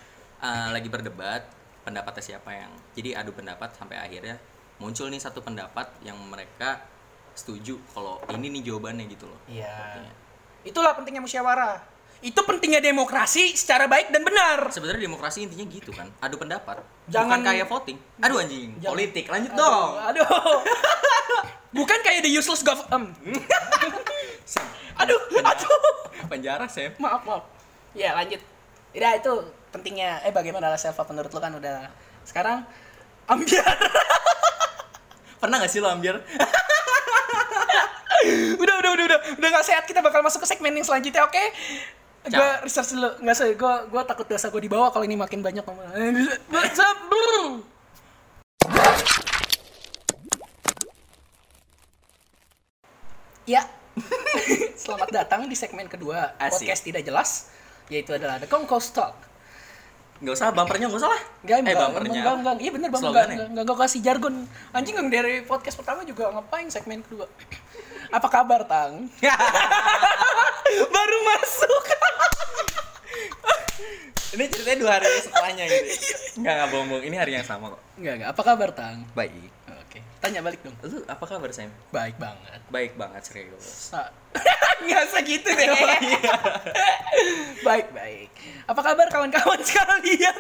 Uh, lagi berdebat pendapatnya siapa yang, jadi adu pendapat sampai akhirnya muncul nih satu pendapat yang mereka setuju kalau ini nih jawabannya gitu loh. Iya. Itulah pentingnya musyawarah. Itu pentingnya demokrasi secara baik dan benar. Sebenarnya demokrasi intinya gitu kan, adu pendapat. Jangan kayak voting. Aduh anjing. Jangan. Politik lanjut aduh, dong. Aduh. Bukan kayak the useless government. Sam, aduh, penjara. aduh. Penjara Sam. Maaf maaf. Ya lanjut. Ya itu. Pentingnya, eh bagaimana lah self love menurut lo kan udah. Sekarang ambiar. Pernah gak sih lo ambiar? udah udah udah udah udah nggak sehat, kita bakal masuk ke segmen yang selanjutnya, oke? Okay? Gue research dulu, nggak sih? Gue gue takut dosa gue dibawa kalau ini makin banyak ngomong. Ya, selamat datang di segmen kedua Asik. Podcast tidak jelas, yaitu adalah The Kongko Talk. Enggak usah bumpernya, enggak usah lah. Enggak, eh, bumpernya. Enggak, enggak. Iya benar bang, enggak. Enggak enggak kasih jargon. Anjing yang dari podcast pertama juga ngapain segmen kedua. Apa kabar, Tang? Baru masuk. Ini ceritanya dua hari setelahnya gitu. Enggak enggak bohong-bohong, ini hari yang sama kok. Enggak, enggak. Apa kabar, Tang? Baik. Oke. Tanya balik dong. Lu apa kabar, Sam? Baik banget. Baik banget, serius. Enggak usah gitu deh. Baik-baik. Apa kabar kawan-kawan sekalian?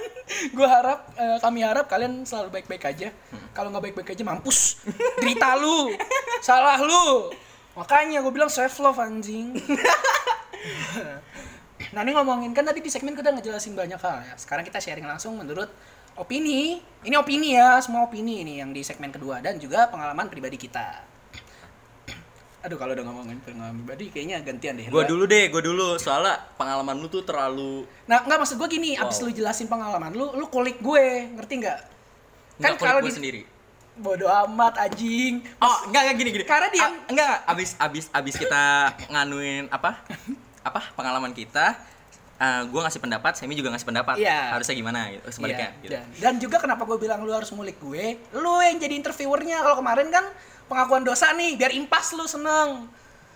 Gua harap, uh, kami harap kalian selalu baik-baik aja. Hmm. Kalau nggak baik-baik aja mampus. Derita lu, salah lu. Makanya gua bilang self love anjing. Nah ini ngomongin kan tadi di segmen kita ngejelasin banyak hal. Ya. Sekarang kita sharing langsung menurut opini. Ini opini ya, semua opini ini yang di segmen kedua dan juga pengalaman pribadi kita. Aduh kalau udah ngomongin pengalaman pribadi kayaknya gantian deh. Gua dulu deh, gua dulu. Soalnya pengalaman lu tuh terlalu. Nah, enggak maksud gua gini, wow. Abis lu jelasin pengalaman lu, lu kulik gue, ngerti enggak? Kan kalau di sendiri. Bodoh amat anjing. Oh, enggak enggak gini-gini. Karena dia A- enggak abis abis abis kita nganuin apa? Apa pengalaman kita uh, gue ngasih pendapat, Semi juga ngasih pendapat, yeah. harusnya gimana gitu, sebaliknya yeah. gitu. Dan juga kenapa gue bilang lu harus ngulik gue, lu yang jadi interviewernya. Kalau kemarin kan pengakuan dosa nih, biar impas lu seneng.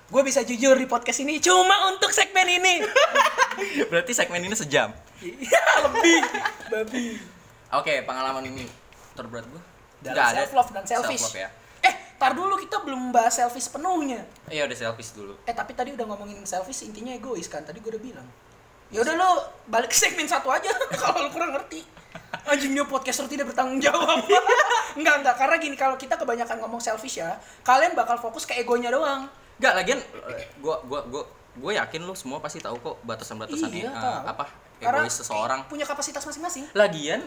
Gue bisa jujur di podcast ini cuma untuk segmen ini. Berarti segmen ini sejam? Iya, lebih. Babi. Oke, pengalaman ini terberat gue dalam self-love dan selfish. Self-love ya. Eh, tar dulu, kita belum bahas selfish penuhnya. Iya, udah selfish dulu. Eh, tapi tadi udah ngomongin selfish, intinya egois kan? Tadi gue udah bilang. Ya udah lo balik ke segmen satu aja kalau lo kurang ngerti. Anjingnya podcaster tidak bertanggung jawab. Enggak, enggak. Karena gini, kalau kita kebanyakan ngomong selfish ya, kalian bakal fokus ke egonya doang. Enggak, lagian gue gue gue gue yakin lo semua pasti tahu kok batasan-batasannya. Iya, uh, apa egois seseorang. Punya kapasitas masing-masing. Lagian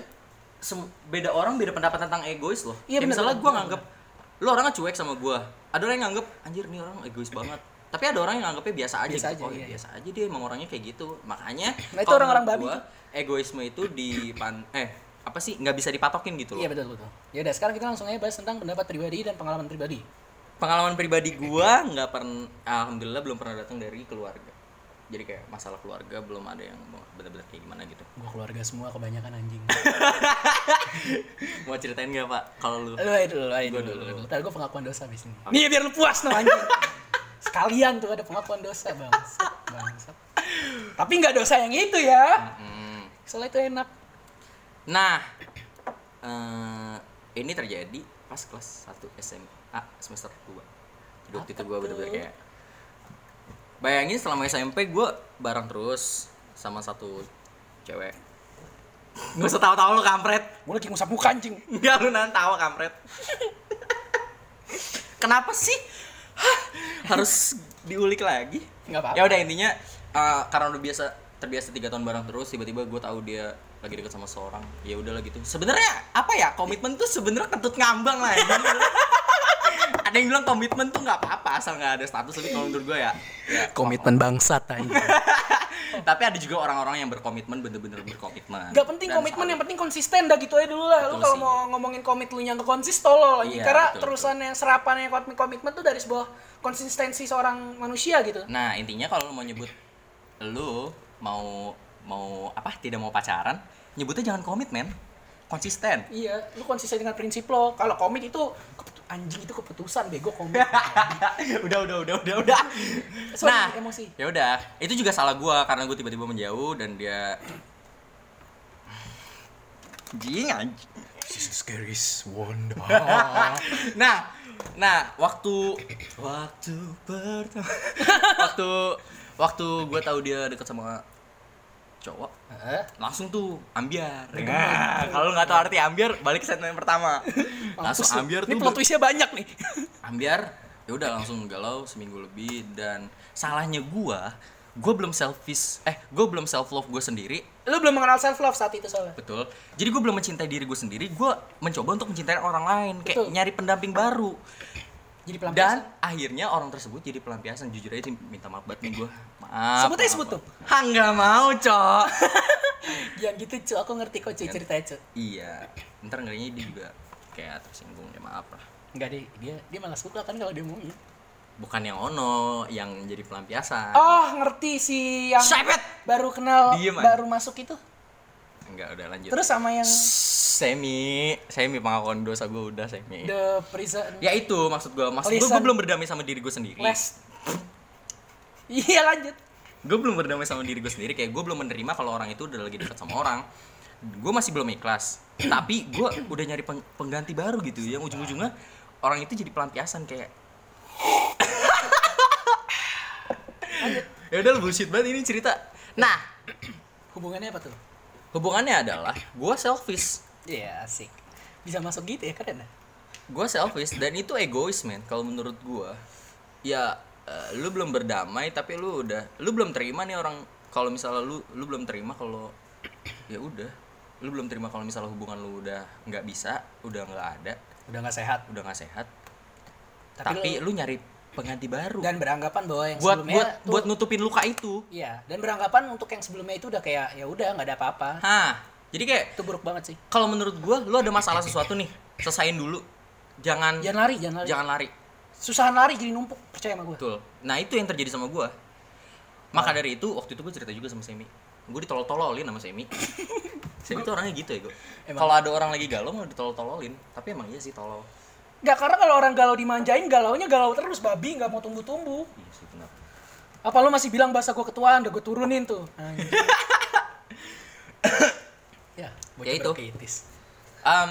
sem- beda orang beda pendapat tentang egois loh. Iya, ya, bener, misalnya gue nganggep lo orangnya cuek sama gue. Ada orang yang nganggep anjir nih orang egois banget. Tapi ada orang yang nganggepnya biasa aja. Biasa gitu. Aja, oh iya, biasa aja dia emang orangnya kayak gitu. Makanya nah, itu orang-orang babi tuh. Egoisme itu di pan eh apa sih nggak bisa dipatokin gitu loh. Iya betul betul. Ya udah, sekarang kita langsung aja bahas tentang pendapat pribadi dan pengalaman pribadi. Pengalaman pribadi gua nggak pernah, alhamdulillah belum pernah datang dari keluarga. Jadi kayak masalah keluarga belum ada yang benar-benar kayak gimana gitu. Gua keluarga semua kebanyakan anjing. Mau ceritain nggak pak? Kalau lu? Lu itu lu itu. Dulu. Ntar gua pengakuan dosa abis ini. Okay. Nih biar lu puas no anjing. Sekalian tuh ada pengakuan dosa bang. bang. Tapi nggak dosa yang itu ya. Mm-hmm. Soalnya itu enak. Nah, uh, ini terjadi pas kelas satu S M A. Ah, semester dua. Jadi waktu itu gue bener-bener kayak bayangin selama S M P gue bareng terus sama satu cewek. Gak usah tawa-tawa lu kampret. Gue lagi ngusap muka anjing. Enggak, lu nahan tawa kampret. Kenapa sih? Hah, harus diulik lagi? Gak apa-apa. Ya udah intinya uh, karena udah biasa terbiasa tiga tahun bareng terus, tiba-tiba gue tahu dia lagi dekat sama seorang. Ya udahlah gitu. Sebenarnya apa ya? Komitmen tuh sebenarnya kentut ngambang lah. Ada yang bilang komitmen tuh nggak apa-apa asal nggak ada status lebih, kalau menurut gue ya, ya komitmen bangsat aja. Tapi ada juga orang-orang yang berkomitmen bener-bener berkomitmen. Gak penting dan komitmen, yang penting konsisten dah gitu aja dulu lah. Lu kalau mau ngomongin komit lu yang konsis tolol lagi. Iya, karena betul, terusannya betul. Serapannya komitmen tuh dari sebuah konsistensi seorang manusia gitu. Nah intinya kalau lu mau nyebut lu mau mau apa tidak mau pacaran, nyebutnya jangan komitmen. Konsisten. Iya, lu konsisten dengan prinsip lo. Kalau komit itu anjing, itu keputusan bego komit. udah udah udah udah udah. Sorry, nah, emosi. Ya udah, itu juga salah gua karena gua tiba-tiba menjauh dan dia anjing anjing. This is scariest one. Nah, nah waktu waktu pertama waktu waktu gua tahu dia dekat sama cowok, huh? Langsung tuh ambiar. Nah, kalau nggak tahu arti ambiar, balik ke segmen pertama. Langsung ambiar tuh. Ini plot twistnya banyak nih. Ambiar, ya udah langsung galau seminggu lebih dan salahnya gua, gua belum selfish. Eh, gua belum self love gua sendiri. Lu belum mengenal self love saat itu soalnya. Betul. Jadi gua belum mencintai diri gua sendiri. Gua mencoba untuk mencintai orang lain, kayak betul. Nyari pendamping baru. Jadi pelampiasan. Dan akhirnya orang tersebut jadi pelampiasan. Jujur aja sih minta maaf banget nih gue. Maaf. Sebut aja sebut tuh. Ha, gak mau cok. Jangan gitu cok, aku ngerti kok cok ceritanya cok. Iya. Ntar ngerinya dia juga kayak tersinggung, ya maaf lah. Enggak deh, dia dia malah suka kan kalau dia ngomongin. Bukan yang ono, yang jadi pelampiasan. Oh ngerti si yang Syepet. Baru kenal, Dieman. Baru masuk itu. Enggak, udah lanjut. Terus sama yang Semi, Semi pengakuan dosa gue udah Semi. The prison. Ya itu maksud gue, maksud gue gue belum berdamai sama diri gue sendiri. Iya lanjut. Gue belum berdamai sama diri gue sendiri, kayak gue belum menerima kalau orang itu udah lagi dekat sama orang. Gue masih belum ikhlas. Tapi gue udah nyari peng- pengganti baru gitu, yang ujung-ujungnya orang itu jadi pelampiasan kayak. Ya udah bullshit banget ini cerita. Nah, hubungannya apa tuh? Hubungannya adalah gue selfish. Iya, yeah, asik. Bisa masuk gitu ya, keren ya? Gue selfish dan itu egois men. Kalau menurut gue, ya uh, lu belum berdamai tapi lu udah, lu belum terima nih orang. Kalau misalnya lu lu belum terima kalau ya udah, lu belum terima kalau misalnya hubungan lu udah nggak bisa, udah nggak ada, udah nggak sehat, udah nggak sehat. Tapi, tapi lu, lu nyari pengganti baru dan beranggapan bahwa yang buat, sebelumnya buat, tuh, buat nutupin luka itu. Iya, dan beranggapan untuk yang sebelumnya itu udah kayak ya udah enggak ada apa-apa. Hah. Jadi kayak itu buruk banget sih. Kalau menurut gua lu ada masalah sesuatu nih, selesain dulu. Jangan jangan lari, jangan lari. Jangan lari. Susahan lari jadi numpuk, percaya sama gua. Betul. Nah, itu yang terjadi sama gua. Maka nah. dari itu waktu itu gua cerita juga sama Semi. gue ditolol-tololin sama Semi. Semi tuh orangnya gitu ya gue. Kalau ada orang lagi galau mau ditolol-tololin, tapi emang iya sih tolol. Nggak, karena kalau orang galau dimanjain, galaunya galau terus, babi, nggak mau tumbuh-tumbuh. Iya sih, benar. Apa lo masih bilang bahasa gue ketuaan, udah gue turunin tuh. Ya, ya itu. Um,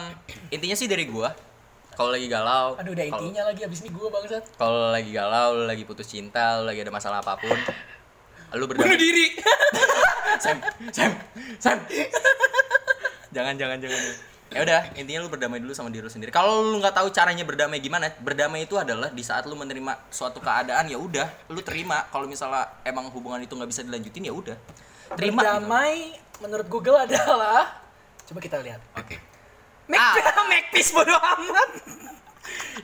intinya sih dari gue, kalau lagi galau. Aduh, udah kalo, intinya lagi, abis ini gue bangsat. Kalau lagi galau, lagi putus cinta, lagi ada masalah apapun, lu berdamai. Bunuh diri. Sam, Sam, Sam. Jangan, jangan, jangan. Ya udah, intinya lu berdamai dulu sama diri lu sendiri. Kalau lu nggak tahu caranya berdamai gimana, berdamai itu adalah di saat lu menerima suatu keadaan, ya udah, lu terima. Kalau misalnya emang hubungan itu nggak bisa dilanjutin, ya udah, terima. Berdamai gitu. Menurut Google adalah, coba kita lihat. Oke. Okay. Make ah. Make peace bodo amat.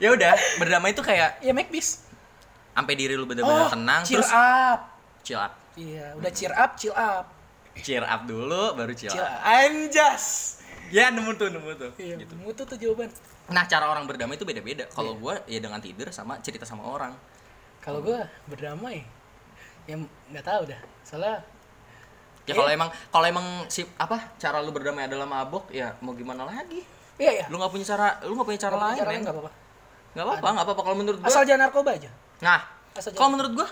Ya udah, berdamai itu kayak, ya make peace. Sampai diri lu benar-benar oh, tenang, cheer terus up. Chill up. Iya, udah cheer up, chill up. Cheer up dulu, baru chill, chill up. Anjas. Ya nemu tuh, nemu tuh. Iya, gitu. Nemu tuh, tuh jawaban. Nah, cara orang berdamai itu beda-beda. Kalau yeah. gue ya dengan tidur sama cerita sama orang. Kalau gue berdamai, ya nggak tahu dah. Soalnya ya yeah. kalau emang kalau emang si apa cara lu berdamai adalah mabok, ya mau gimana lagi? Iya yeah, ya. Yeah. Lu nggak punya cara, lu nggak punya cara gak lain. Caranya nggak apa-apa. Nggak apa-apa, nggak apa-apa. Kalau menurut gue asal jangan narkoba aja. Nah, kalau menurut gue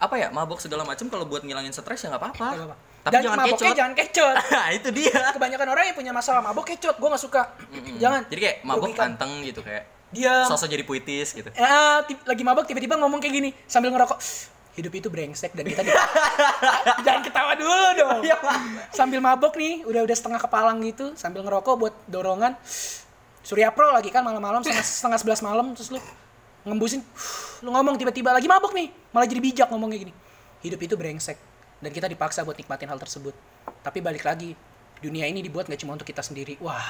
apa ya, mabok segala macam kalau buat ngilangin stres ya nggak apa-apa. Apa-apa. Tapi dan jangan kecot. Jangan kecot. Nah, itu dia. Kebanyakan orang yang punya masalah mabok kecot, gue nggak suka. Mm-hmm. Jangan. Jadi kayak mabok ganteng gitu, kayak dia sosok jadi puitis gitu. Ya, t- lagi mabok tiba-tiba ngomong kayak gini sambil ngerokok. Hidup itu brengsek dan kita di- jangan ketawa dulu dong. Sambil mabok nih, udah-udah setengah kepalang gitu, sambil ngerokok buat dorongan. Surya Pro lagi kan malam-malam setengah sebelas malam terus lu ngembusin, lu ngomong tiba-tiba lagi mabuk nih, malah jadi bijak ngomong kayak gini. Hidup itu brengsek dan kita dipaksa buat nikmatin hal tersebut. Tapi balik lagi, dunia ini dibuat gak cuma untuk kita sendiri. Wah,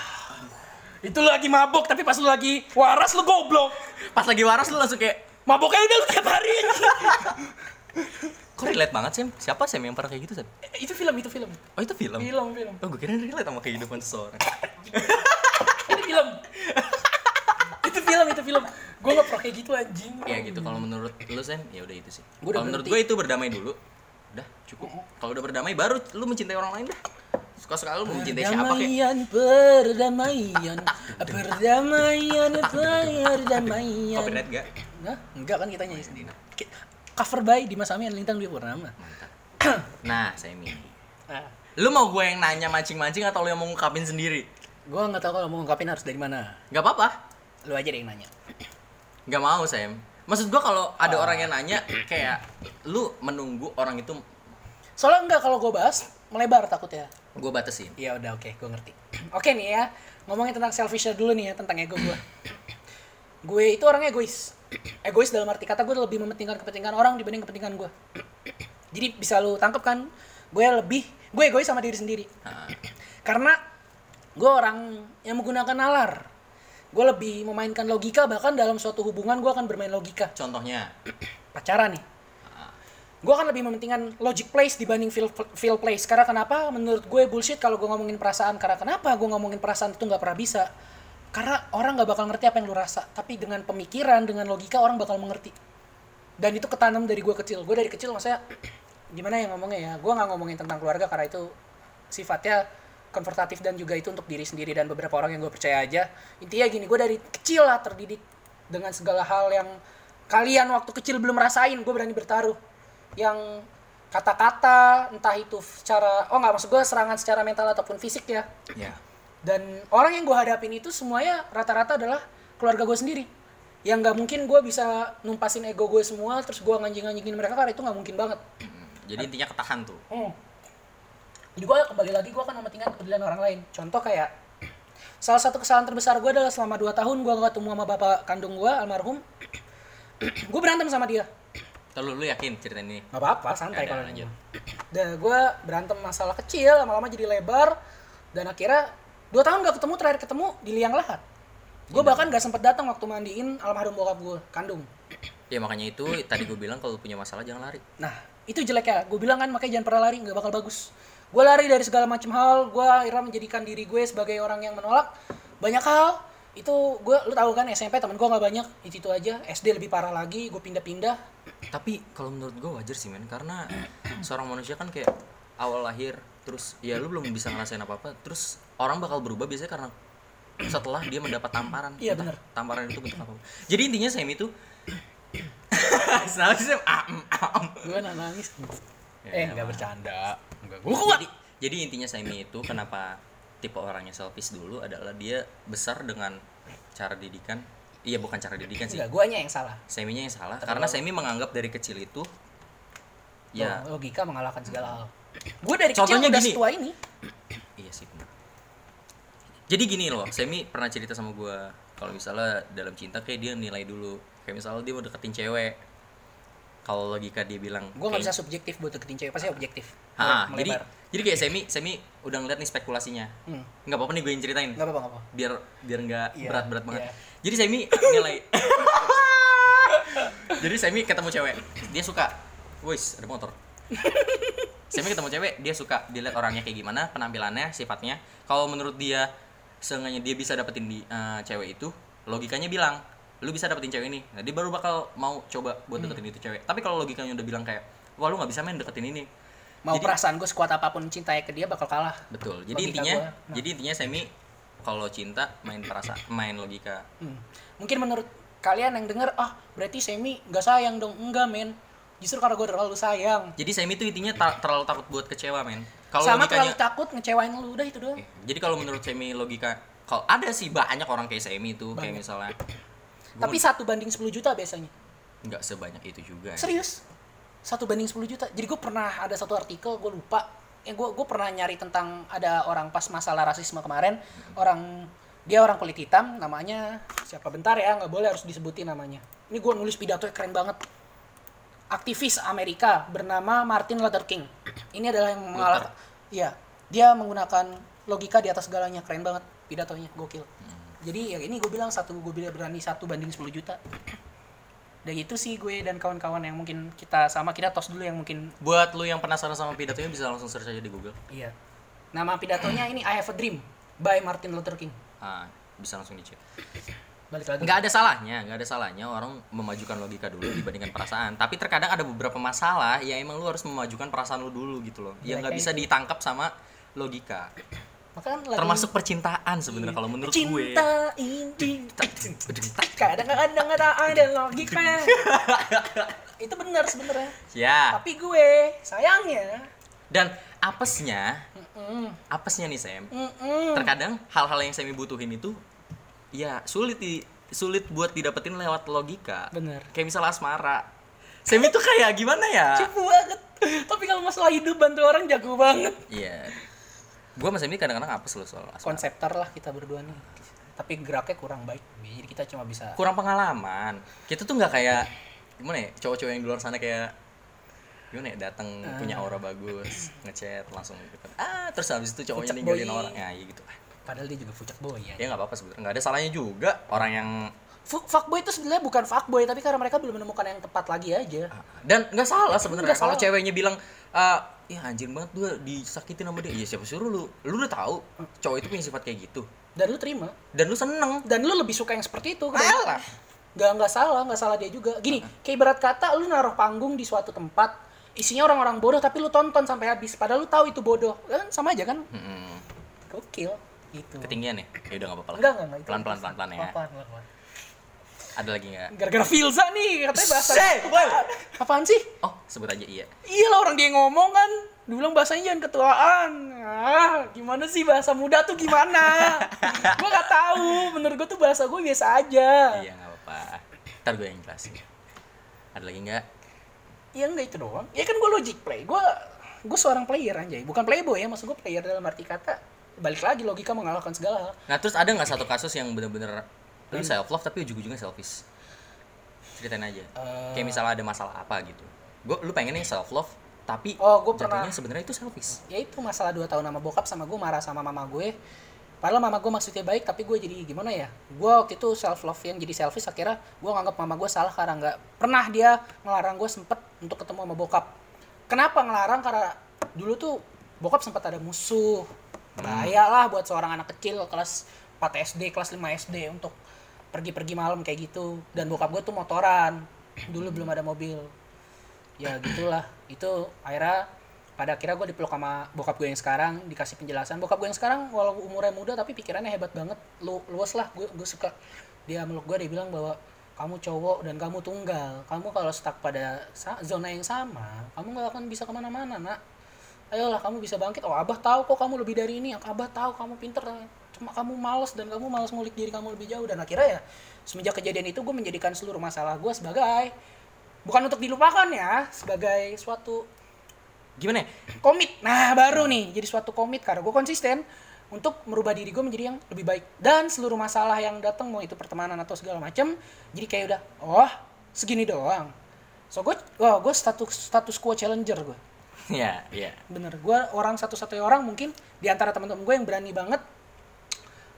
itu lu lagi mabuk, tapi pas lu lagi waras lu goblok. Pas lagi waras lu langsung kayak mabuknya udah lu tiap hari. Kok relate banget Sam? Siapa Sam yang pernah kayak gitu Sam? Eh, itu film, itu film. Oh itu film? Film, film. Oh gue kira relate sama kehidupan seseorang. Itu film. Itu film, itu film. Gue nggak pernah kayak gitu anjing. Ya gitu. Kalau menurut lu Sam, ya udah itu sih. Kalau menurut gue itu berdamai dulu. Udah cukup. Kalau udah berdamai baru lu mencintai orang lain dah. Suka-suka lu mau mencintai siapa kayak. Berdamaian, berdamaian, berdamaian. Copyright enggak? Hah? Enggak kan kita nyanyi sendiri. Cover by Dimas Ami dan Lintang Dwi Purnama. Nah, Semi. Lu mau gue yang nanya mancing-mancing atau lu yang mau ngungkapin sendiri? Gue nggak tahu kalau mau ngungkapin harus dari mana. Gak apa-apa. Lu aja deh yang nanya. Gak mau Sam. Maksud gua kalau ada oh. orang yang nanya kayak lu menunggu orang itu. Soalnya enggak, kalau gua bahas melebar takutnya. Gua batasin. Iya udah oke, okay. Gua ngerti. Oke okay, nih ya. Ngomongin tentang selfishness dulu nih ya, tentang ego gua. Gue itu orangnya egois. Egois dalam arti kata gua lebih mementingkan kepentingan orang dibanding kepentingan gua. Jadi bisa lu tangkep kan? Gue lebih gue egois sama diri sendiri. Ha. Karena gua orang yang menggunakan nalar. Gue lebih memainkan logika, bahkan dalam suatu hubungan gue akan bermain logika. Contohnya? Pacaran nih. Ah. Gue akan lebih mementingkan logic plays dibanding feel, feel plays. Karena kenapa? Menurut gue bullshit kalau gue ngomongin perasaan. Karena kenapa gue ngomongin perasaan itu gak pernah bisa? Karena orang gak bakal ngerti apa yang lu rasa. Tapi dengan pemikiran, dengan logika orang bakal mengerti. Dan itu ketanam dari gue kecil. Gue dari kecil maksudnya, gimana ya ngomongnya ya? Gue gak ngomongin tentang keluarga karena itu sifatnya konfrontatif dan juga itu untuk diri sendiri dan beberapa orang yang gue percaya aja. Intinya gini, gue dari kecil lah terdidik dengan segala hal yang kalian waktu kecil belum rasain, gue berani bertaruh. Yang kata-kata, entah itu secara, oh gak maksud gue serangan secara mental ataupun fisik ya. Yeah. Dan orang yang gue hadapin itu semuanya rata-rata adalah keluarga gue sendiri. Yang gak mungkin gue bisa numpasin ego gue semua, terus gue nganjing-nganjingin mereka karena itu gak mungkin banget. Jadi intinya ketahan tuh. Hmm. Jadi gue kembali lagi, gue akan mementingkan kepentingan orang lain. Contoh kayak, salah satu kesalahan terbesar gue adalah selama dua tahun gue gak ketemu sama bapak kandung gue, almarhum. Gue berantem sama dia. Terlalu, lu yakin cerita ini? Gak apa-apa, santai kalau lanjut. Dan gue berantem masalah kecil, lama-lama jadi lebar. Dan akhirnya, dua tahun gak ketemu, terakhir ketemu di liang lahat. Gue bahkan gak sempet datang waktu mandiin almarhum bokap gue, kandung. Ya makanya itu, tadi gue bilang kalau punya masalah jangan lari. Nah, itu jeleknya. Gue bilang kan makanya jangan pernah lari, gak bakal bagus. Gue lari dari segala macam hal, gue akhirnya menjadikan diri gue sebagai orang yang menolak banyak hal. Itu gue, lu tahu kan S M P temen gue nggak banyak, itu itu aja. S D lebih parah lagi, gue pindah-pindah. Tapi kalau menurut gue wajar sih men, karena seorang manusia kan kayak awal lahir, terus ya lu belum bisa ngerasain apa-apa, terus orang bakal berubah biasanya karena setelah dia mendapat tamparan. Iya benar. Tamparan itu bentuk apa? Jadi intinya Sam itu nangis Sam. Gue nangis. Eh nggak bercanda. Gue kuat. Jadi intinya Sammy itu kenapa tipe orangnya selfish dulu adalah dia besar dengan cara didikan. Iya bukan cara didikan sih. Enggak, guanya yang salah. Sammy-nya yang salah. Terlalu. Karena Sammy menganggap dari kecil itu ya logika mengalahkan segala hal. Gue dari contohnya kecil udah setua ini. Iya sih benar. Jadi gini loh, Sammy pernah cerita sama gue kalau misalnya dalam cinta kayak dia nilai dulu. Kayak misalnya dia mau deketin cewek. Kalau logika dia bilang gue nggak bisa subjektif buat deketin cewek, pasti objektif. Ha, jadi jadi kayak Semi Semi udah ngeliat nih spekulasinya, hmm. nggak apa-apa nih gue yang ceritain. Nggak apa-apa, nggak apa-apa. Biar biar nggak yeah. berat-berat banget. Yeah. Jadi Semi nilai. Jadi Semi ketemu cewek, dia suka. Wis ada motor. Semi ketemu cewek, dia suka. Dia lihat orangnya kayak gimana, penampilannya, sifatnya. Kalau menurut dia, seenggaknya dia bisa dapetin di uh, cewek itu, logikanya bilang lu bisa dapetin cewek ini, nah dia baru bakal mau coba buat deketin hmm. itu cewek. Tapi kalau logikanya udah bilang kayak, wah lu nggak bisa main deketin ini. Mau jadi, perasaan gue sekuat apapun cintanya ke dia bakal kalah. Betul. Jadi logika intinya, gua, nah. jadi intinya Semi kalau cinta main perasaan, main logika. Hmm. Mungkin menurut kalian yang denger, ah oh, berarti Semi nggak sayang dong? Enggak men. Justru karena gue terlalu sayang. Jadi Semi itu intinya ta- terlalu takut buat kecewa men. Kalo sama logikanya, terlalu takut ngecewain lu, udah itu doang. Jadi kalau menurut Semi logika, kalau ada sih banyak orang kayak Semi itu, banyak. Kayak misalnya. Tapi satu banding sepuluh juta biasanya. Enggak sebanyak itu juga. Serius? Satu banding sepuluh juta. Jadi gue pernah ada satu artikel, gue lupa. Eh gue gue pernah nyari tentang ada orang pas masalah rasisme kemarin, hmm. orang dia orang kulit hitam, namanya siapa bentar ya, enggak boleh harus disebutin namanya. Ini gue nulis pidatonya keren banget. Aktivis Amerika bernama Martin Luther King. Ini adalah yang mengalah. Iya, dia menggunakan logika di atas segalanya, keren banget pidatonya, gokil. Hmm. Jadi ya ini gue bilang satu gue bilang berani satu banding sepuluh juta. Dan itu sih gue dan kawan-kawan yang mungkin kita sama kita tos dulu yang mungkin. Buat lu yang penasaran sama pidatonya bisa langsung search aja di Google. Iya. Nama pidatonya ini I Have a Dream by Martin Luther King. Ah, bisa langsung dicek. Balik lagi. Enggak ada salahnya, enggak ada salahnya orang memajukan logika dulu dibandingkan perasaan. Tapi terkadang ada beberapa masalah ya emang lu harus memajukan perasaan lu dulu gitu loh. Yang enggak bisa ditangkap sama logika. Makan termasuk lagi, percintaan sebenarnya kalau menurut cinta gue. Cinta ini kadang-kadang ada logika. Itu benar sebenarnya. Ya. Tapi gue sayangnya dan apesnya, Mm-mm. apesnya nih Sam. Mm-mm. Terkadang hal-hal yang Sam butuhin itu ya sulit di, sulit buat didapetin lewat logika. Bener. Kayak misalnya asmara. Sam itu kayak gimana ya? Cipu banget. Tapi kalau masalah hidup bantu orang jago banget. Iya. Yeah. Gue sama Sammy kadang-kadang apes loh soal asmara. Konseptor lah kita berdua nih. Tapi geraknya kurang baik. Jadi kita cuma bisa kurang pengalaman. Kita tuh enggak kayak gimana ya? Cowok-cowok yang di luar sana kayak gimana ya? Datang uh. punya aura bagus, ngechat langsung deket. Ah, terus habis itu cowoknya ninggalin orang. Ya, gitu. Padahal dia juga fucek boy ya. Ya enggak apa-apa sebenarnya. Enggak ada salahnya juga orang yang fuckboy itu sebenarnya bukan fuckboy tapi karena mereka belum menemukan yang tepat lagi aja. Dan enggak salah sebenarnya kalau ceweknya bilang uh, ya anjir banget gue disakitin sama dia. Ya siapa suruh lu? Lu udah tahu cowok itu punya sifat kayak gitu. Dan lu terima. Dan lu seneng. Dan lu lebih suka yang seperti itu. Alah. Gak, gak salah, gak salah dia juga. Gini, kayak ibarat kata lu naruh panggung di suatu tempat. Isinya orang-orang bodoh tapi lu tonton sampai habis. Padahal lu tahu itu bodoh. Kan sama aja kan? Hmm. Gokil. Gitu. Ketinggian ya? Ya udah gak apa-apa lah. Enggak, enggak. Pelan-pelan, pelan-pelan ya. Pelan-pelan. Ada lagi nggak? Gara-gara Filza nih katanya bahasanya. Shhh! Apaan sih? Oh, sebut aja iya. Iya lah orang dia ngomong kan. Dibilang bahasanya jangan ketuaan. Ah, gimana sih bahasa muda tuh gimana? Gue nggak tahu. Menurut gue tuh bahasa gue biasa aja. Iya nggak apa-apa. Ntar gue yang jelasin. Ada lagi nggak? Iya nggak itu doang. Ya kan gue logic play. Gue gue seorang player anjay. Bukan playboy ya. Maksud gue player dalam arti kata balik lagi logika mengalahkan segala. Nah terus ada nggak satu kasus yang bener-bener lu self love tapi ujung-ujungnya selfish? Ceritain aja. Uh, kayak misalnya ada masalah apa gitu. Gua lu pengennya self love tapi oh, gua jatuhnya sebenarnya itu selfish. Ya itu masalah dua tahun sama bokap sama gue marah sama mama gue. Padahal mama gue maksudnya baik tapi gue jadi gimana ya? Gue waktu itu self love yang jadi selfish akhirnya gue nganggap mama gue salah karena nggak pernah dia ngelarang gue sempet untuk ketemu sama bokap. Kenapa ngelarang? Karena dulu tuh bokap sempat ada musuh. Bahaya lah buat seorang anak kecil kelas empat S D, kelas lima S D untuk pergi-pergi malam kayak gitu. Dan bokap gue tuh motoran, dulu belum ada mobil. Ya gitulah, itu akhirnya pada akhirnya gue dipeluk sama bokap gue yang sekarang, dikasih penjelasan. Bokap gue yang sekarang walau umurnya muda tapi pikirannya hebat banget, lu, luas lah. Gue, gue suka dia meluk gue, dia bilang bahwa kamu cowok dan kamu tunggal, kamu kalau stuck pada zona yang sama kamu gak akan bisa kemana-mana nak, ayolah kamu bisa bangkit. Oh abah tahu kok kamu lebih dari ini, abah tahu kamu pinter, cuma kamu malas dan kamu malas ngulik diri kamu lebih jauh. Dan akhirnya ya semenjak kejadian itu gue menjadikan seluruh masalah gue sebagai, bukan untuk dilupakan ya, sebagai suatu gimana ya, komit. Nah baru nih jadi suatu komit karena gue konsisten untuk merubah diri gue menjadi yang lebih baik. Dan seluruh masalah yang datang, mau itu pertemanan atau segala macam, jadi kayak udah, oh segini doang. So gue, oh, gue status status quo challenger gue. Iya, yeah, iya. Yeah. Bener, gue orang satu-satunya orang mungkin di antara teman-teman gue yang berani banget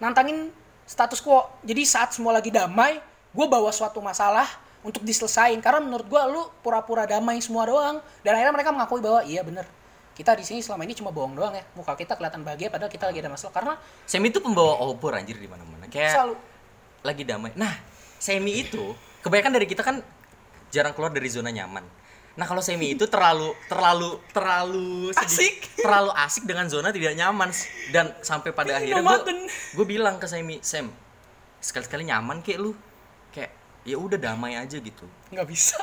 nantangin status quo. Jadi saat semua lagi damai, gue bawa suatu masalah untuk diselesain. Karena menurut gue lu pura-pura damai semua doang. Dan akhirnya mereka mengakui bahwa iya bener, kita di sini selama ini cuma bohong doang ya, muka kita kelihatan bahagia padahal kita lagi ada masalah. Karena Semi itu pembawa obor anjir di mana-mana, kayak selalu lagi damai. Nah Semi itu kebanyakan dari kita kan jarang keluar dari zona nyaman. Nah kalau Semi itu terlalu terlalu terlalu asik, terlalu asik dengan zona tidak nyaman. Dan sampai pada akhirnya gue bilang ke Semi, Sem sekali-sekali nyaman kayak lu, kayak ya udah damai aja gitu. Nggak bisa.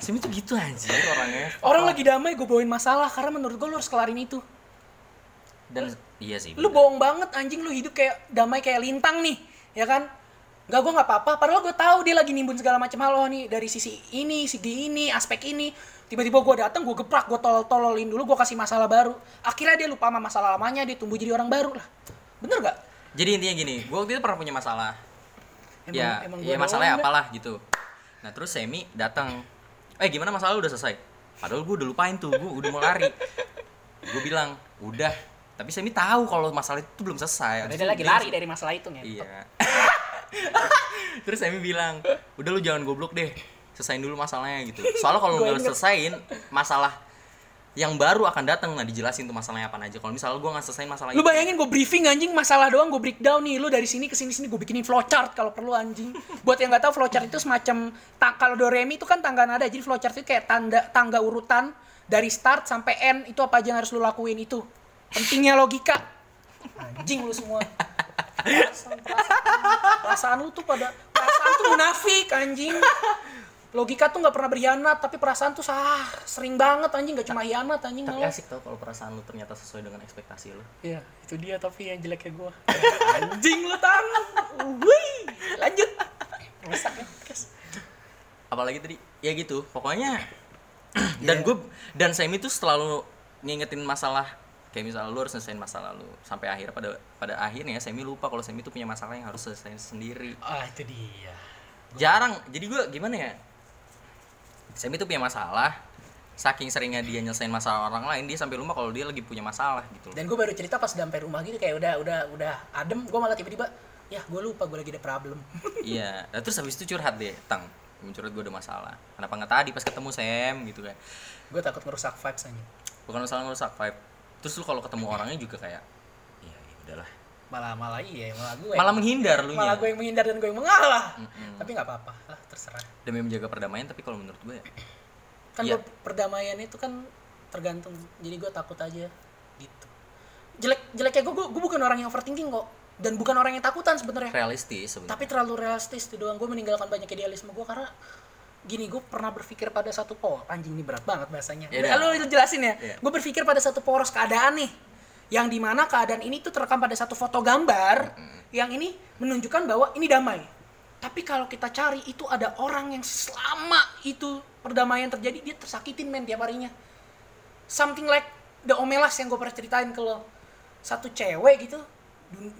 Semi tuh gitu anjir orangnya. Orang lagi damai gue bawain masalah karena menurut gue lu harus kelarin itu. Dan iya sih. Lu bohong banget anjing, lu hidup kayak damai kayak lintang nih, ya kan? Enggak, gue enggak apa-apa padahal gue tahu dia lagi nimbun segala macam hal. Oh nih dari sisi ini, segi ini, aspek ini. Tiba-tiba gue datang, gue geprak, gue tolol-tololin dulu, gue kasih masalah baru. Akhirnya dia lupa sama masalah lamanya, dia tumbuh jadi orang baru lah. Bener enggak? Jadi intinya gini, gue waktu itu pernah punya masalah. Emang, ya, emang ya masalahnya apalah gitu. Nah, terus Semi datang, eh gimana masalah lu udah selesai? Padahal gue udah lupain tuh, gue udah mau lari. Gue bilang, udah. Tapi Semi tahu kalau masalah itu belum selesai. Dia lagi lari dari masalah itu nih. Iya. Terus Semi bilang, udah lu jangan goblok deh, selesain dulu masalahnya gitu. Soalnya kalau nggak selesain, masalah yang baru akan datang. Nah dijelasin tuh masalahnya apa aja. Kalau misalnya gue nggak selesain masalah itu. Lu bayangin gue briefing anjing, masalah doang gue breakdown nih. Lu dari sini ke sini sini gue bikinin flowchart kalau perlu anjing. Buat yang nggak tahu flowchart itu semacam ta- kalau do re mi itu kan tangga nada. Jadi flowchart itu kayak tanda tangga urutan dari start sampai end, itu apa aja yang harus lu lakuin itu. Pentingnya logika. Anjing lu semua. Perasaan, perasaan, perasaan lu tuh pada perasaan tuh munafik anjing. Logika tuh nggak pernah berkhianat, tapi perasaan tuh sah sering banget anjing, nggak cuma hianat anjing. Tapi malah asik tau kalau perasaan lu ternyata sesuai dengan ekspektasi lu. Iya itu dia, tapi yang jeleknya gue anjing lu tang. Wih lanjut masak ya apalagi tadi ya gitu pokoknya. Dan yeah. gue dan Semi tuh selalu ngingetin masalah, kayak misalnya lu harus selesain masalah lu sampai akhir. Pada pada akhirnya Semi lupa kalau Semi tuh punya masalah yang harus selesain sendiri. Ah itu dia gua... jarang jadi gue gimana ya. Semi tuh punya masalah, saking seringnya dia nyelesain masalah orang lain, dia sampai rumah kalau dia lagi punya masalah gitu loh. Dan gue baru cerita pas udah sampai rumah gitu, kayak udah udah udah adem, gue malah tiba-tiba ya gue lupa gue lagi ada problem. Iya. Nah, terus habis itu curhat deh, tang curhat gue ada masalah, kenapa nggak tadi pas ketemu Sam gitu kan. Gue takut merusak vibes aja. Bukan masalah merusak vibe, terus lu kalau ketemu orangnya juga kayak iya ya udahlah, malah malah iya malah gue malah menghindar lu nya malah gue yang menghindar dan gue yang mengalah. Mm-mm. Tapi nggak apa-apa lah, terserah, demi menjaga perdamaian. Tapi kalau menurut gue ya, kan ya. Perdamaian itu kan tergantung, jadi gue takut aja gitu. Jelek jeleknya gue, gue gue bukan orang yang overthinking kok, dan bukan orang yang takutan sebenarnya, realistis sebenarnya. Tapi terlalu realistis itu doang, gue meninggalkan banyak idealisme gue karena gini, gue pernah berpikir pada satu poros, anjing ini berat banget bahasanya. Ya, lu jelasin ya. Ya. Gue berpikir pada satu poros keadaan nih, yang dimana keadaan ini tuh terekam pada satu foto gambar, mm-hmm. yang ini menunjukkan bahwa ini damai. Tapi kalau kita cari itu ada orang yang selama itu perdamaian terjadi dia tersakitin men tiap harinya. Something like the Omelas yang gue pernah ceritain ke lo, satu cewek gitu.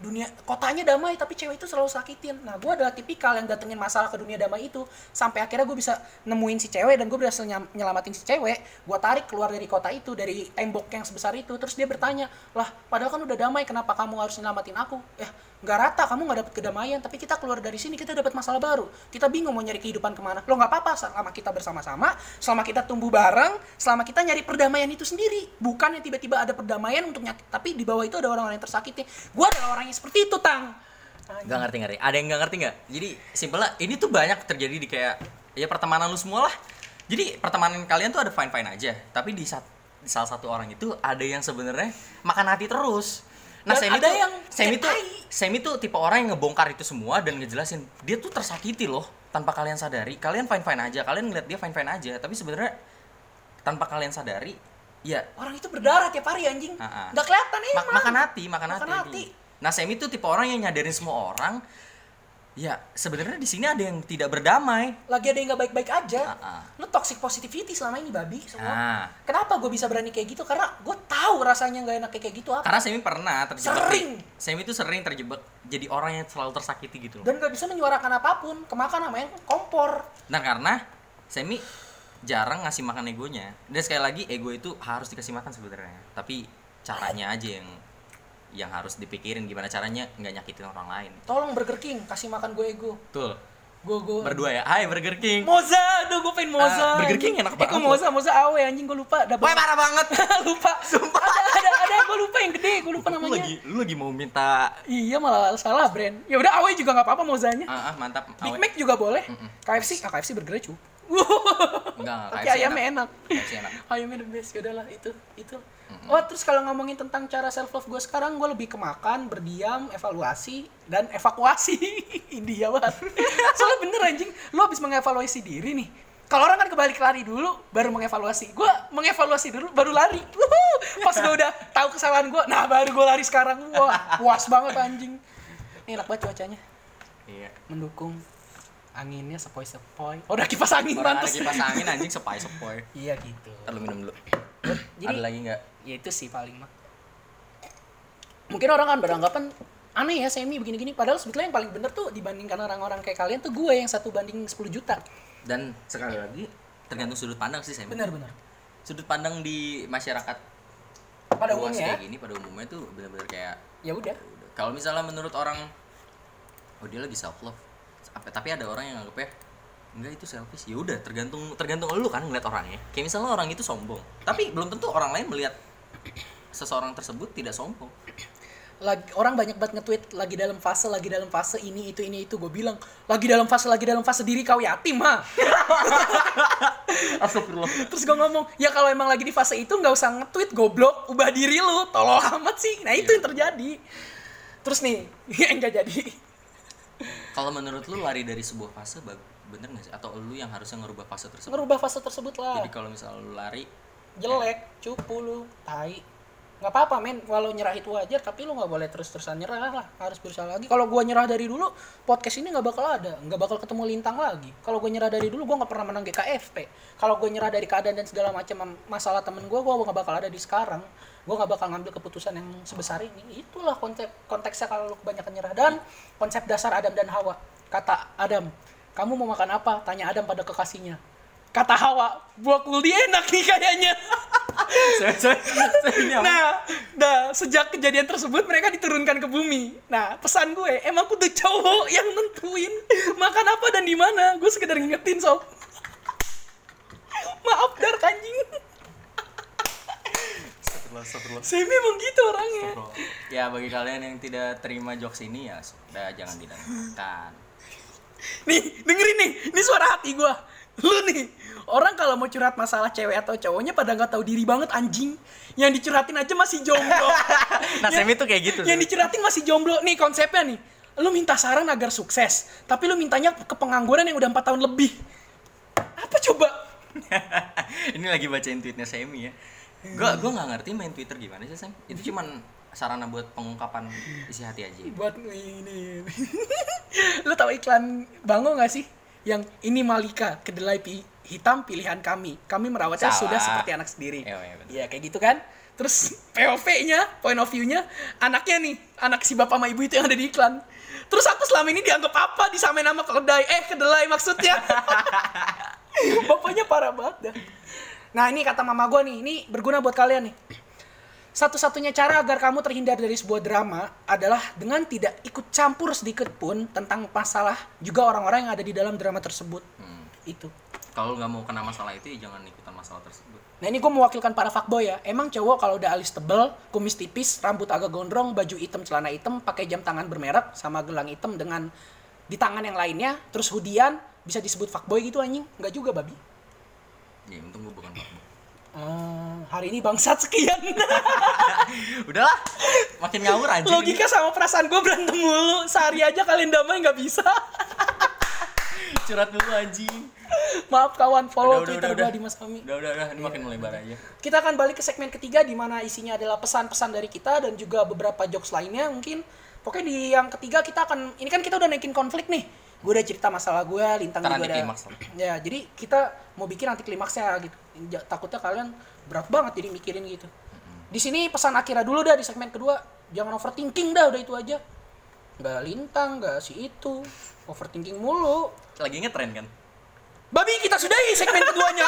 Dunia kotanya damai tapi cewek itu selalu sakitin. Nah gue adalah tipikal yang datengin masalah ke dunia damai itu, sampai akhirnya gue bisa nemuin si cewek dan gue berhasil nyam, nyelamatin si cewek. Gue tarik keluar dari kota itu, dari tembok yang sebesar itu. Terus dia bertanya, lah padahal kan udah damai, kenapa kamu harus nyelamatin aku? Ya gak rata, kamu gak dapet kedamaian. Tapi kita keluar dari sini kita dapet masalah baru, kita bingung mau nyari kehidupan kemana. Lo gak apa-apa selama kita bersama-sama, selama kita tumbuh bareng, selama kita nyari perdamaian itu sendiri. Bukan yang tiba-tiba ada perdamaian untuk nyakit, tapi di bawah itu ada orang-orang yang tersakiti. Gue orangnya seperti itu tang. Gak ngerti ngerti. Ada yang gak ngerti nggak? Jadi simpel lah. Ini tuh banyak terjadi di kayak ya pertemanan lu semua lah. Jadi pertemanan kalian tuh ada fine fine aja. Tapi di saat salah satu orang itu ada yang sebenarnya makan hati terus. Nah, dan Semi ada tuh, yang Semi tuh, Semi tuh tipe orang yang ngebongkar itu semua dan ngejelasin dia tuh tersakiti loh tanpa kalian sadari. Kalian fine-fine aja, kalian ngeliat dia fine-fine aja, tapi sebenarnya tanpa kalian sadari, ya orang itu berdarah tiap hari anjing. Uh-uh. Nggak kelihatan emang. Ma- makan hati, makan, makan hati. hati. Nah, Semi tuh tipe orang yang nyadarin semua orang. Ya, sebenarnya di sini ada yang tidak berdamai. Lagi ada yang nggak baik-baik aja. Uh-uh. Lu toxic positivity selama ini babi semua. Uh. Kenapa gue bisa berani kayak gitu? Karena gue tahu rasanya nggak enak kayak gitu apa. Karena Semi pernah terjebak. Sering. Di, Semi tuh sering terjebak jadi orang yang selalu tersakiti gitu loh. Dan nggak bisa menyuarakan apapun, kemakan sama yang kompor. Dan karena Semi jarang ngasih makan egonya. Dan sekali lagi ego itu harus dikasih makan sebenarnya. Tapi caranya aja yang yang harus dipikirin gimana caranya nggak nyakitin orang lain. Tolong Burger King kasih makan gue ego. Betul. Gue gue. Berdua ya. Hai Burger King. Moza, aduh gue pengen Moza. Uh, Burger King enak banget. Eh, Moza, Moza awe anjing gue lupa. Wah parah banget. Lupa. Sumpah. Ada ada ada gue lupa yang gede, gue lupa namanya. Lu lagi lu lagi mau minta. Iya malah salah brand. Ya udah awe juga nggak apa-apa Mozanya. Ah uh, uh, mantap. Big Mac juga boleh. Mm-mm. K F C, ah, K F C burgernya cu. Enggak, K F C ayamnya enak. K F C enak. Ayamnya the best. Ya udahlah itu itu. Oh, terus kalau ngomongin tentang cara self love gue sekarang, gue lebih kemakan, berdiam, evaluasi, dan evakuasi. India banget. Soalnya bener anjing, lo abis mengevaluasi diri nih. Kalau orang kan kebalik lari dulu, baru mengevaluasi. Gue mengevaluasi dulu, baru lari. Wuhu. Pas gue udah tahu kesalahan gue, nah baru gue lari sekarang. Wah, puas banget anjing. Ini enak banget cuacanya. Iya. Mendukung. Anginnya sepoi-sepoi. Oh, udah kipas angin mantas. Udah kipas angin anjing sepoi-sepoi. Iya gitu. Ntar lu minum dulu. Jadi, ada lagi nggak? Ya itu sih paling mah. Mungkin orang kan beranggapan aneh ya Semi begini-gini. Padahal sebetulnya yang paling bener tuh dibandingkan orang-orang kayak kalian tuh gue yang satu banding sepuluh juta. Dan sekali lagi tergantung sudut pandang sih Semi. Benar-benar. Sudut pandang di masyarakat pada umumnya kayak gini pada umumnya tuh benar-benar kayak ya udah. Kalau misalnya menurut orang oh dia lagi self love. Tapi ada orang yang anggapnya enggak itu selfish. Ya udah tergantung tergantung lu kan ngeliat orangnya. Kayak misalnya orang itu sombong, tapi belum tentu orang lain melihat seseorang tersebut tidak sombong. Lagi, orang banyak banget nge-tweet lagi dalam fase lagi dalam fase ini itu ini itu. Gue bilang lagi dalam fase lagi dalam fase diri kau yatim ha. Astagfirullah. Terus gue ngomong ya kalau emang lagi di fase itu nggak usah nge-tweet goblok, ubah diri lu, tolol amat sih. Nah itu yeah. Yang terjadi. Terus nih yang nggak jadi. Kalau menurut lu lari dari sebuah fase bener gak sih? Atau lu yang harusnya ngerubah fase tersebut? Ngerubah fase tersebut lah. Jadi kalau misalnya lu lari jelek, cupu lu, tai. Gak apa-apa men, walau nyerah itu wajar. Tapi lu gak boleh terus-terusan nyerah lah. Harus berusaha lagi. Kalau gua nyerah dari dulu, podcast ini gak bakal ada. Gak bakal ketemu lintang lagi. Kalau gua nyerah dari dulu, gua gak pernah menang G K F P. Kalau gua nyerah dari keadaan dan segala macam masalah temen gua, gua gak bakal ada di sekarang. Gua gak bakal ngambil keputusan yang sebesar ini. Itulah konteks konteksnya kalau lu kebanyakan nyerah. Dan konsep dasar Adam dan Hawa. Kata Adam, kamu mau makan apa? Tanya Adam pada kekasihnya. Kata Hawa, buah kuli enak nih kayaknya. Nah, nah, sejak kejadian tersebut mereka diturunkan ke bumi. Nah, pesan gue, emang kudu cowok yang nentuin makan apa dan di mana. Gue sekedar ngingetin sob. Maaf dar kanjing. Semi emang gitu orangnya. Ya bagi kalian yang tidak terima jokes ini ya sudah jangan didengarkan. Nih dengerin nih, ini suara hati gue. Lu nih orang kalau mau curhat masalah cewek atau cowoknya pada nggak tahu diri banget anjing. Yang dicurhatin aja masih jomblo. Nah Semi tuh kayak gitu. Yang dicurhatin masih jomblo nih konsepnya nih. Lu minta saran agar sukses, tapi lu mintanya ke pengangguran yang udah empat tahun lebih. Apa coba? Ini lagi bacain tweetnya Semi ya. Gue gue nggak ngerti main Twitter gimana sih Sam? Itu cuman sarana buat pengungkapan isi hati aja. Buat ini, ini. Lo tau iklan Bango nggak sih? Yang ini Malika kedelai pi, hitam pilihan kami. Kami merawatnya Salah. Sudah seperti anak sendiri. Iya ya, kayak gitu kan? Terus P O V-nya, point of view-nya, anaknya nih, anak si bapak sama ibu itu yang ada di iklan. Terus aku selama ini dianggap apa? Disamain sama kedelai, eh kedelai maksudnya. Bapaknya parah banget dah. Nah ini kata mama gue nih, ini berguna buat kalian nih. Satu-satunya cara agar kamu terhindar dari sebuah drama adalah dengan tidak ikut campur sedikit pun tentang masalah juga orang-orang yang ada di dalam drama tersebut. Hmm. Itu. Kalau nggak mau kena masalah itu ya jangan ikutan masalah tersebut. Nah ini gue mewakilkan para fuckboy ya. Emang cowok kalau udah alis tebel, kumis tipis, rambut agak gondrong, baju hitam, celana hitam, pakai jam tangan bermerek sama gelang hitam dengan di tangan yang lainnya, terus hoodie-an bisa disebut fuckboy gitu anjing? Nggak juga babi. Ya untung gue bukan fuckboy. Hmm, hari ini bangsat sekian. Udahlah, makin ngawur aja. Logika ini sama perasaan gue berantem mulu. Sehari aja kalian damai nggak bisa. Curhat dulu anjing. Maaf kawan, follow udah, Twitter udah, udah, udah. Dimas Kami. Udah udah udah, ini makin melebar aja. Kita akan balik ke segmen ketiga di mana isinya adalah pesan-pesan dari kita dan juga beberapa jokes lainnya mungkin. Pokoknya di yang ketiga kita akan, ini kan kita udah naikin konflik nih. Gue udah cerita masalah gue, Lintang juga ada. Ya, jadi kita mau bikin anti klimaksnya gitu. Takutnya kalian berat banget jadi mikirin gitu. Di sini pesan akhirnya dulu dah di segmen kedua. Jangan overthinking dah, udah itu aja. Gak Lintang, gak si itu. Overthinking mulu. Lagi ngetren kan? Babi, kita sudahi segmen keduanya.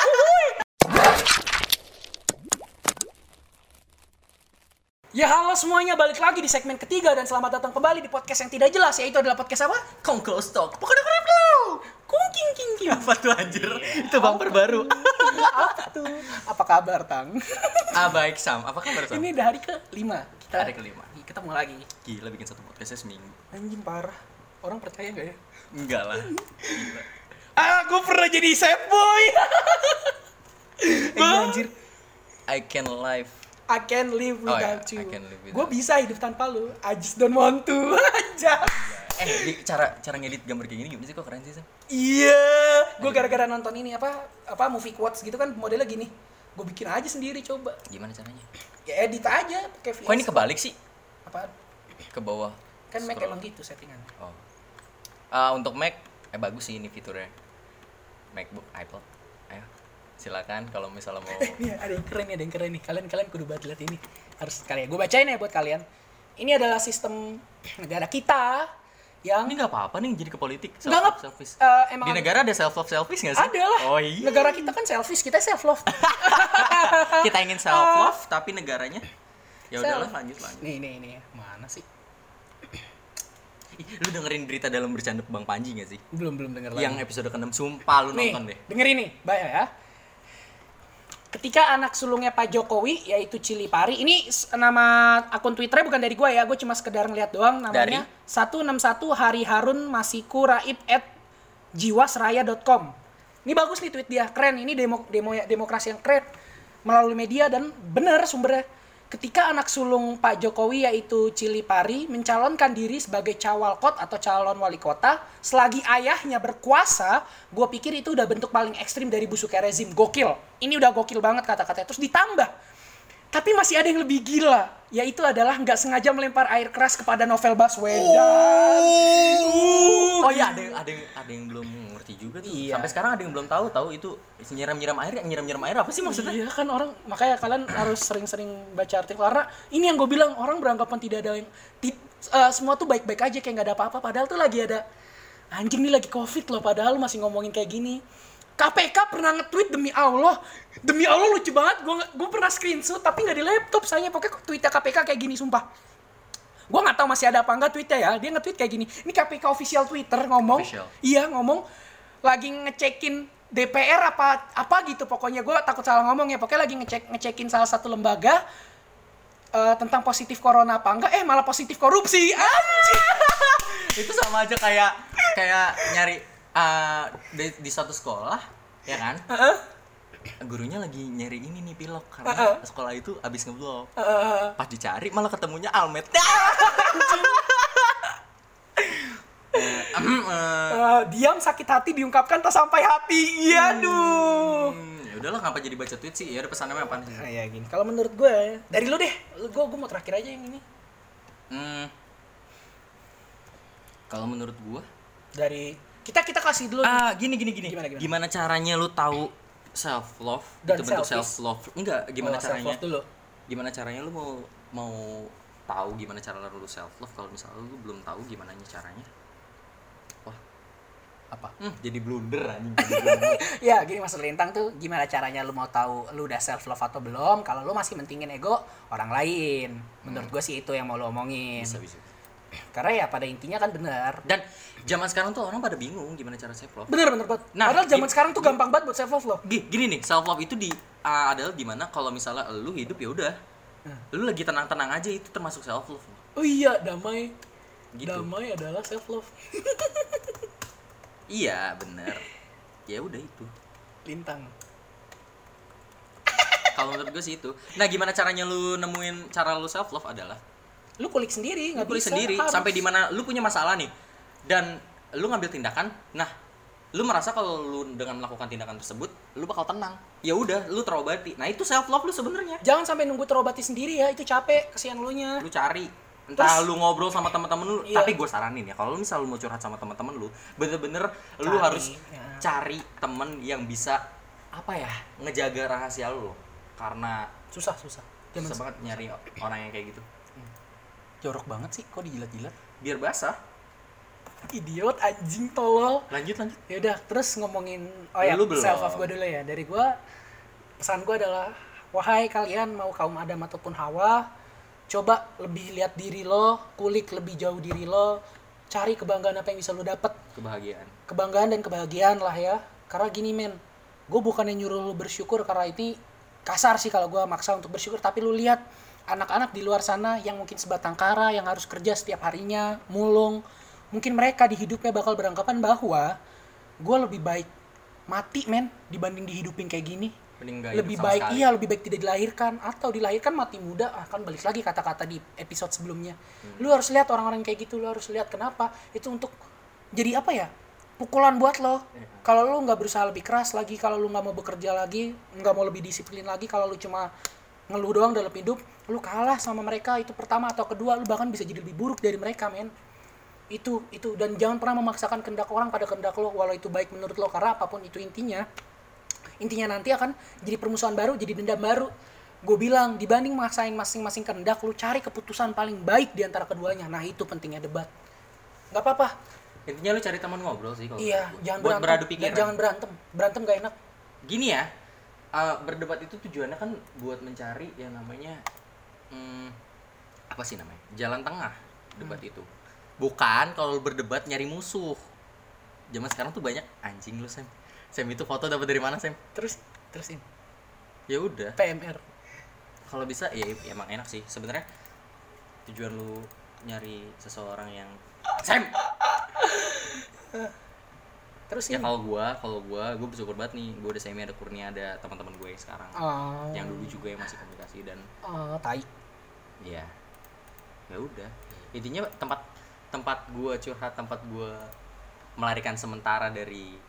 Ya halo semuanya, balik lagi di segmen ketiga dan selamat datang kembali di podcast yang tidak jelas, yaitu adalah podcast apa? Kongko Talk. Pokoknya keren loh. Kung king king king. Apa tuh anjir? Yeah. Itu bumper apa baru. Tuh? Apa tuh? Apa kabar, Tang? Ah baik, Sam. Apa kabar, Sam? Ini udah hari ke lima. Kita hari ke lima. Kita mau lagi. Gila bikin satu podcastnya seminggu. Anjing parah. Orang percaya enggak ya? Enggak lah. Gila. Ah, gue pernah jadi sad boy. Eh, anjir. I can live. I can't live without oh, yeah. you. Gue bisa hidup tanpa lu. I just don't want to. Aja. Eh, cara cara ngedit gambar kayak gini gimana sih, kok keren sih, Sam? Iya. Yeah. Gue gara-gara nonton ini apa apa movie quotes gitu kan, modelnya gini. Gue bikin aja sendiri coba. Gimana caranya? Ya edit aja pakai V S. Kok ini kebalik sih? Apa? Ke bawah. Kan Mac emang gitu settingan. Oh. Uh, untuk Mac eh bagus sih ini fiturnya. MacBook, iPod. Ayo. Silakan kalau misalnya mau. Nih ada yang keren nih, ada yang keren nih. Kalian kalian kudu banget lihat ini. Harus kalian. Gue bacain ya buat kalian. Ini adalah sistem negara kita yang ini enggak apa-apa nih jadi ke politik. Self service. Uh, Di negara ada self love selfish enggak sih? Ada lah. Oh, iya. Negara kita kan selfish, kita self love. Kita ingin self love uh, tapi negaranya ya udahlah lanjut lanjut. Nih nih nih. Mana sih? Ih, lu dengerin berita dalam bercanda Bang Panji enggak sih? Belum belum denger lagi. Yang episode keenam sumpah lu nih, nonton deh. Dengerin nih, bayar ya. Ketika anak sulungnya Pak Jokowi, yaitu Cili Pari, ini nama akun Twitternya bukan dari gue ya, gue cuma sekedar ngeliat doang namanya. Dari? seratus enam puluh satu Hari Harun Masiku Raib at jiwasraya dot com. Ini bagus nih tweet dia, keren, ini demo, demo, demokrasi yang keren melalui media dan bener sumbernya. Ketika anak sulung Pak Jokowi, yaitu Cili Pari, mencalonkan diri sebagai cawalkot atau calon wali kota, selagi ayahnya berkuasa, gue pikir itu udah bentuk paling ekstrim dari busuknya rezim, gokil. Ini udah gokil banget kata-katanya. Terus ditambah. Tapi masih ada yang lebih gila. Yaitu adalah nggak sengaja melempar air keras kepada Novel Baswedan. Oh, oh iya, ada, ada, ada yang belum ngerti juga tuh. Iya. Sampai sekarang ada yang belum tahu. Tahu itu nyiram-nyiram air. Nyiram-nyiram air apa sih maksudnya? Iya kan orang. Makanya kalian harus sering-sering baca artikel. Karena ini yang gue bilang. Orang beranggapan tidak ada yang... Ti, uh, semua tuh baik-baik aja. Kayak nggak ada apa-apa. Padahal tuh lagi ada... Anjing nih lagi covid loh. Padahal masih ngomongin kayak gini. K P K pernah nge-tweet demi Allah, demi Allah lucu banget, gue gue pernah screenshot tapi nggak di laptop saya, pokoknya tweetnya K P K kayak gini sumpah, gue nggak tahu masih ada apa nggak tweetnya ya, dia nge-tweet kayak gini, ini K P K official Twitter ngomong, official. Iya ngomong lagi ngecekin D P R apa apa gitu, pokoknya gue takut salah ngomong ya, pokoknya lagi ngecek ngecekin salah satu lembaga uh, tentang positif corona apa enggak, eh malah positif korupsi, anjir. Itu sama aja kayak kayak nyari Uh, di, di suatu sekolah, ya kan? Uh-uh. Gurunya lagi nyari ini nih pilok karena uh-uh. sekolah itu abis ngeblok. Uh-uh. Pas dicari malah ketemunya almet. uh, um, uh. Uh, diam sakit hati diungkapkan tak sampai hati. Iya duh. Hmm, ya udahlah ngapa jadi baca tweet sih? Ya udah pesan namanya apaan sih? Nah, ya gini. Kalau menurut gue dari lu deh. Lu gue gue mau terakhir aja yang ini. Hmm. Kalau menurut gue dari kita kita kasih dulu ah gini gini gini gimana, gimana? Gimana caranya lu tahu self love dan itu bentuk self love enggak gimana oh, caranya dulu. Gimana caranya lu mau mau tahu gimana cara lu self love kalau misalnya lu belum tahu gimana caranya wah apa hmm, jadi blunder anjing. Ya gini maksud Lintang tuh gimana caranya lu mau tahu lu udah self love atau belum kalau lu masih mentingin ego orang lain menurut hmm. gue sih itu yang mau lu omongin bisa, bisa. Karena ya pada intinya kan benar. Dan zaman sekarang tuh orang pada bingung gimana cara self love. Benar benar banget. Nah, padahal zaman gini, sekarang tuh gampang banget buat self love loh. Gini, gini nih, self love itu di uh, adalah gimana kalau misalnya lu hidup ya udah. Hmm. Lu lagi tenang-tenang aja itu termasuk self love. Oh iya, damai. Gitu. Damai adalah self love. Iya, benar. Ya udah itu. Lintang. Kalau menurut gue sih itu. Nah, gimana caranya lu nemuin cara lu self love adalah lu kulik sendiri, nggak kulik bisa, sendiri harus. Sampai di mana lu punya masalah nih dan lu ngambil tindakan. Nah, lu merasa kalau lu dengan melakukan tindakan tersebut lu bakal tenang. Ya udah, lu terobati. Nah, itu self love lu sebenarnya. Jangan sampai nunggu terobati sendiri ya, itu capek, kasihan elunya. Lu cari entah terus, lu ngobrol sama teman-teman lu, iya. Tapi gue saranin ya kalau lu misal lu mau curhat sama teman-teman lu, bener-bener cari, lu harus ya. cari temen yang bisa apa ya ngejaga rahasia lu, karena susah susah, susah banget susah. Nyari orang yang kayak gitu. Jorok banget sih, kok dijilat-jilat? Biar basah. Idiot, anjing, tolol. Lanjut lanjut. Ya udah, terus ngomongin oh ya, ya self love gue dulu ya. Dari gue, pesan gue adalah wahai kalian mau kaum Adam ataupun Hawa, coba lebih lihat diri lo, kulik lebih jauh diri lo, cari kebanggaan apa yang bisa lo dapet. Kebahagiaan. Kebanggaan dan kebahagiaan lah ya. Karena gini men, gue bukannya nyuruh lo bersyukur karena ini kasar sih kalau gue maksa untuk bersyukur. Tapi lo lihat anak-anak di luar sana yang mungkin sebatang kara, yang harus kerja setiap harinya, mulung. Mungkin mereka di hidupnya bakal beranggapan bahwa gue lebih baik mati men dibanding dihidupin kayak gini. Lebih baik sekali. Iya, lebih baik tidak dilahirkan, atau dilahirkan mati muda. Ah, kan balik lagi kata-kata di episode sebelumnya. Hmm. Lu harus lihat orang-orang kayak gitu, lu harus lihat kenapa. Itu untuk jadi apa ya? Pukulan buat lo. Yeah. Kalau lu enggak berusaha lebih keras lagi, kalau lu enggak mau bekerja lagi, enggak mau lebih disiplin lagi, kalau lu cuma ngeluh doang dalam hidup, lu kalah sama mereka. Itu pertama, atau kedua lu bahkan bisa jadi lebih buruk dari mereka, men. Itu itu dan jangan pernah memaksakan kehendak orang pada kehendak lo, walau itu baik menurut lo, karena apapun itu intinya Intinya nanti akan jadi permusuhan baru, jadi dendam baru. Gue bilang, dibanding maksain masing-masing kehendak, lu cari keputusan paling baik di antara keduanya. Nah, itu pentingnya debat. Gak apa-apa. Intinya lu cari teman ngobrol sih. Kalau iya, jangan buat berantem, beradu pikiran. Jangan berantem. Berantem gak enak. Gini ya, uh, berdebat itu tujuannya kan buat mencari yang namanya, hmm, apa sih namanya? Jalan tengah debat hmm. itu. Bukan kalau berdebat nyari musuh. Zaman sekarang tuh banyak anjing lu, Sam. Sam itu foto dapat dari mana, Sam? Terus terusin. Ya udah. P M R. Kalau bisa ya, ya emang enak sih sebenarnya. Tujuan lu nyari seseorang yang Sam. Terusin. Ya kalau gua, kalau gua, gua bersyukur banget nih. Gua udah semi ada kurnia ada teman-teman gue sekarang. Oh. Yang dulu juga yang masih komunikasi dan oh, tai. Iya. Ya udah. Intinya tempat tempat gua curhat, tempat gua melarikan sementara dari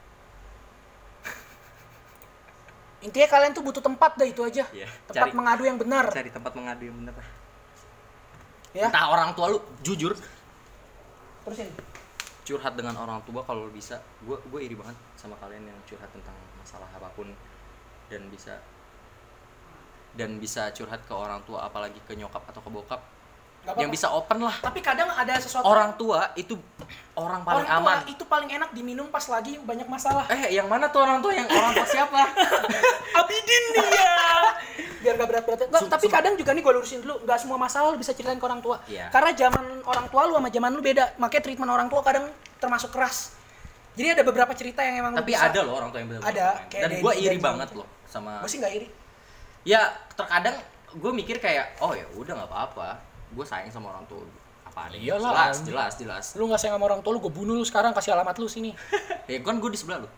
intinya kalian tuh butuh tempat dah, itu aja. Yeah, tempat cari, mengadu yang benar. Cari tempat mengadu yang benar. Ya. Entah orang tua lu, jujur. Terusin. Curhat dengan orang tua kalau bisa. Gue gue iri banget sama kalian yang curhat tentang masalah apapun dan bisa dan bisa curhat ke orang tua, apalagi ke nyokap atau ke bokap. Yang bisa open lah. Tapi kadang ada sesuatu. Orang tua itu orang paling orang aman. Orang tua itu paling enak diminum pas lagi banyak masalah. Eh, yang mana tuh orang tua yang orang tua siapa? Abidin dia. Biar gak berat-berat. Nah, tapi sum- kadang juga nih gue lurusin dulu, gak semua masalah lu bisa ceritain ke orang tua. Yeah. Karena zaman orang tua lu sama zaman lu beda. Makanya treatment orang tua kadang termasuk keras. Jadi ada beberapa cerita yang emang. Tapi bisa. Ada loh orang tua yang benar-benar. Ada. Dan gue iri banget loh sama. Gue sih nggak iri. Ya terkadang gue mikir kayak, oh ya udah nggak apa-apa. Gue sayang sama orang tua apa adanya. Iyalah, jelas, jelas, jelas. Lu enggak sayang sama orang tua lu, gue bunuh lu sekarang, kasih alamat lu sini. Ya kan gue di sebelah lu.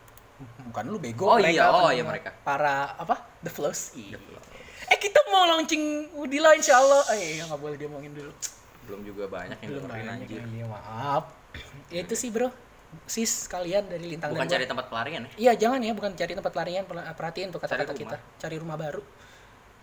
Bukan lu bego. Oh mereka, iya, oh iya mereka. Para apa? The Flows. Eh kita mau launching Udila insyaallah. Eh enggak boleh diomongin dulu. Belum juga banyak yang dengerin anjir. Iya, maaf. Ya itu sih, Bro. Sis kalian dari Lintang bukan dan bukan cari gua. Tempat pelarian ya? Iya, jangan ya, bukan cari tempat pelarian, perhatiin tuh kata-kata kita. Cari rumah baru.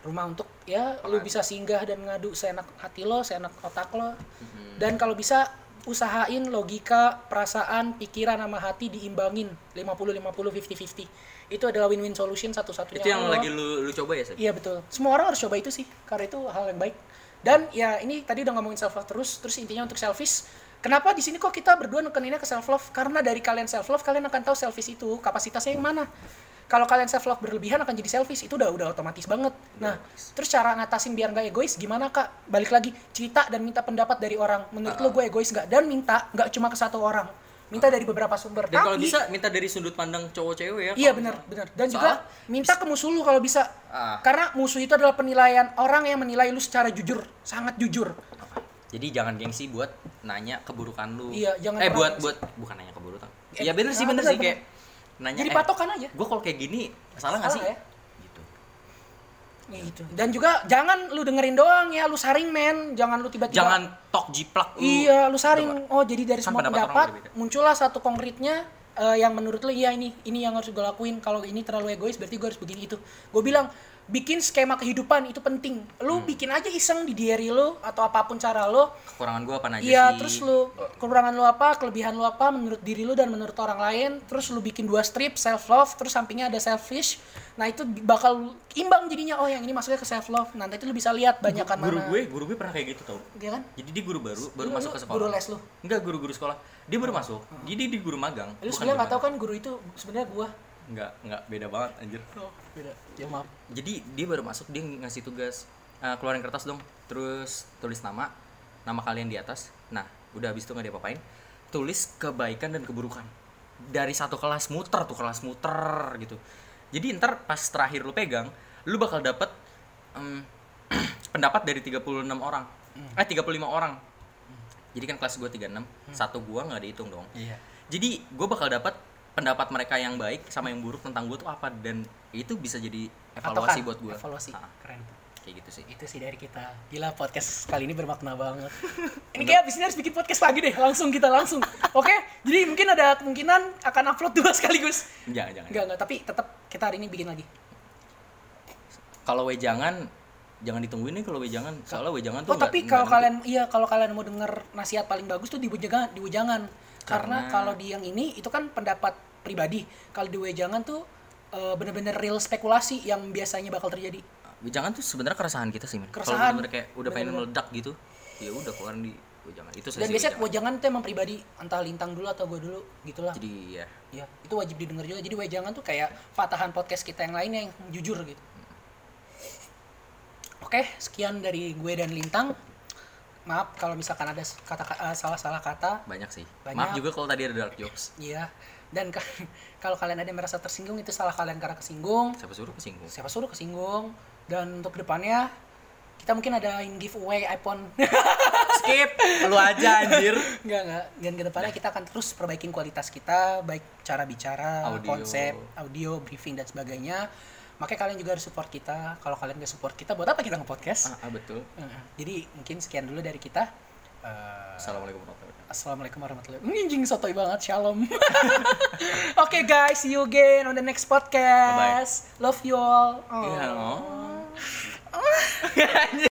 Rumah untuk ya Penang. Lu bisa singgah dan ngadu seenak hati lo, seenak otak lo. Mm-hmm. Dan kalau bisa usahain logika, perasaan, pikiran sama hati diimbangin lima puluh lima puluh, lima puluh lima puluh. Itu adalah win-win solution satu-satunya. Itu yang lo. Lagi lu, lu coba ya, Seth? Iya betul. Semua orang harus coba itu sih, karena itu hal yang baik. Dan ya ini tadi udah ngomongin self love terus, terus intinya untuk selfish. Kenapa di sini kok kita berdua nekeninnya ke self love? Karena dari kalian self love, kalian akan tahu selfish itu kapasitasnya yang mana. Kalau kalian self love berlebihan akan jadi selfish, itu udah udah otomatis banget. Nah, yes. Terus cara ngatasin biar nggak egois gimana Kak? Balik lagi cerita dan minta pendapat dari orang. Menurut uh-huh. lo gue egois nggak? Dan minta nggak cuma ke satu orang, minta uh-huh. dari beberapa sumber. Dan tapi, kalau bisa minta dari sudut pandang cowok-cewek ya. Iya benar benar. Dan soal, juga minta ke musuh lu kalau bisa, uh-huh. karena musuh itu adalah penilaian orang yang menilai lu secara jujur, sangat jujur. Jadi jangan gengsi buat nanya keburukan lu. Iya jangan. Eh buat buat bukan nanya keburukan. Eh, ya benar sih benar sih kayak. Nanya, jadi patokan eh, aja. Gue kalau kayak gini salah nggak sih? Ya? Gitu. gitu. Dan juga jangan lu dengerin doang ya, lu saring men, jangan lu tiba-tiba jangan tok jiplak. Iya, lu saring. Oh, jadi dari semua pendapat muncullah satu konkretnya uh, yang menurut lu iya ini, ini yang harus gue lakuin. Kalau ini terlalu egois berarti gue harus begini itu. Gue bilang bikin skema kehidupan itu penting. Lu hmm. bikin aja iseng di diary lu atau apapun cara lu. Kekurangan gua apa aja sih? Iya, terus lu kekurangan lu apa, kelebihan lu apa menurut diri lu dan menurut orang lain. Terus lu bikin dua strip self love, terus sampingnya ada selfish. Nah, itu bakal imbang jadinya. Oh, yang ini masuknya ke self love. Nanti itu lu bisa lihat banyakan mana. Guru gue, guru gue pernah kayak gitu tau. Iya kan? Jadi dia guru baru, baru lu, masuk ke sekolah. Guru les lu. Enggak, guru-guru sekolah. Dia baru masuk. Hmm. Jadi dia guru magang. Lu sebenarnya enggak tahu kan guru itu sebenarnya gua. Enggak, enggak beda banget anjir. Oh, beda. Ya maaf. Jadi dia baru masuk, dia ngasih tugas, uh, keluarin kertas dong, terus tulis nama, nama kalian di atas. Nah, udah habis itu enggak dia apa-apain. Tulis kebaikan dan keburukan. Dari satu kelas muter tuh, kelas muter gitu. Jadi ntar pas terakhir lu pegang, lu bakal dapet um, pendapat dari tiga puluh enam orang. Mm. Eh, tiga puluh lima orang. Mm. Jadi kan kelas gua tiga puluh enam, mm. satu gua enggak dihitung dong. Iya. Yeah. Jadi gua bakal dapet pendapat mereka yang baik sama yang buruk tentang gue tuh apa, dan itu bisa jadi evaluasi kan, buat gue. Evaluasi. Nah, keren tuh. Kayak gitu sih. Itu sih dari kita. Gila, podcast kali ini bermakna banget. Ini kayak abis ini harus bikin podcast lagi deh. Langsung kita langsung. Oke. Okay? Jadi mungkin ada kemungkinan akan upload dua sekaligus. Jangan jangan. Enggak enggak. Tapi tetap kita hari ini bikin lagi. Kalau wejangan jangan ditungguin nih, kalau wejangan, soalnya wejangan tuh. Oh, tapi kalau kalian iya kalau kalian mau denger nasihat paling bagus tuh di wejangan, di wejangan. Karena, Karena kalau di yang ini itu kan pendapat pribadi. Kalau di wejangan tuh e, bener-bener real spekulasi yang biasanya bakal terjadi. Wejangan tuh sebenarnya keresahan kita sih, men. Keresahan. Kalau bener-bener kayak udah bener-bener pengen meledak gitu, ya udah keluarin di wejangan. Itu sesi. Dan biasanya wejangan tuh emang pribadi, entah Lintang dulu atau gue dulu, gitulah. Jadi ya. Ya, itu wajib didengar juga. Jadi wejangan tuh kayak fatahan podcast kita yang lainnya yang jujur gitu. Oke, sekian dari gue dan Lintang. Maaf kalau misalkan ada kata, uh, salah-salah kata. Banyak sih. Banyak. Maaf juga kalau tadi ada dark jokes. Iya. Dan ka- kalau kalian ada yang merasa tersinggung, itu salah kalian karena kesinggung. Siapa suruh kesinggung? Siapa suruh kesinggung? Dan untuk kedepannya kita mungkin adain giveaway iPhone. Skip. Lu aja anjir. Enggak enggak. Dan kedepannya nah. kita akan terus perbaikin kualitas kita, baik cara bicara, audio. Konsep, audio, briefing dan sebagainya. Makanya kalian juga harus support kita. Kalau kalian nggak support kita, buat apa kita nge-podcast? Ah, ah betul. Uh, jadi mungkin sekian dulu dari kita. Uh, Assalamualaikum warahmatullahi wabarakatuh. Assalamualaikum warahmatullahi wabarakatuh. Anjing sotoy banget, shalom. Oke okay, guys, see you again on the next podcast. Bye-bye. Love you all. Oh. Yeah,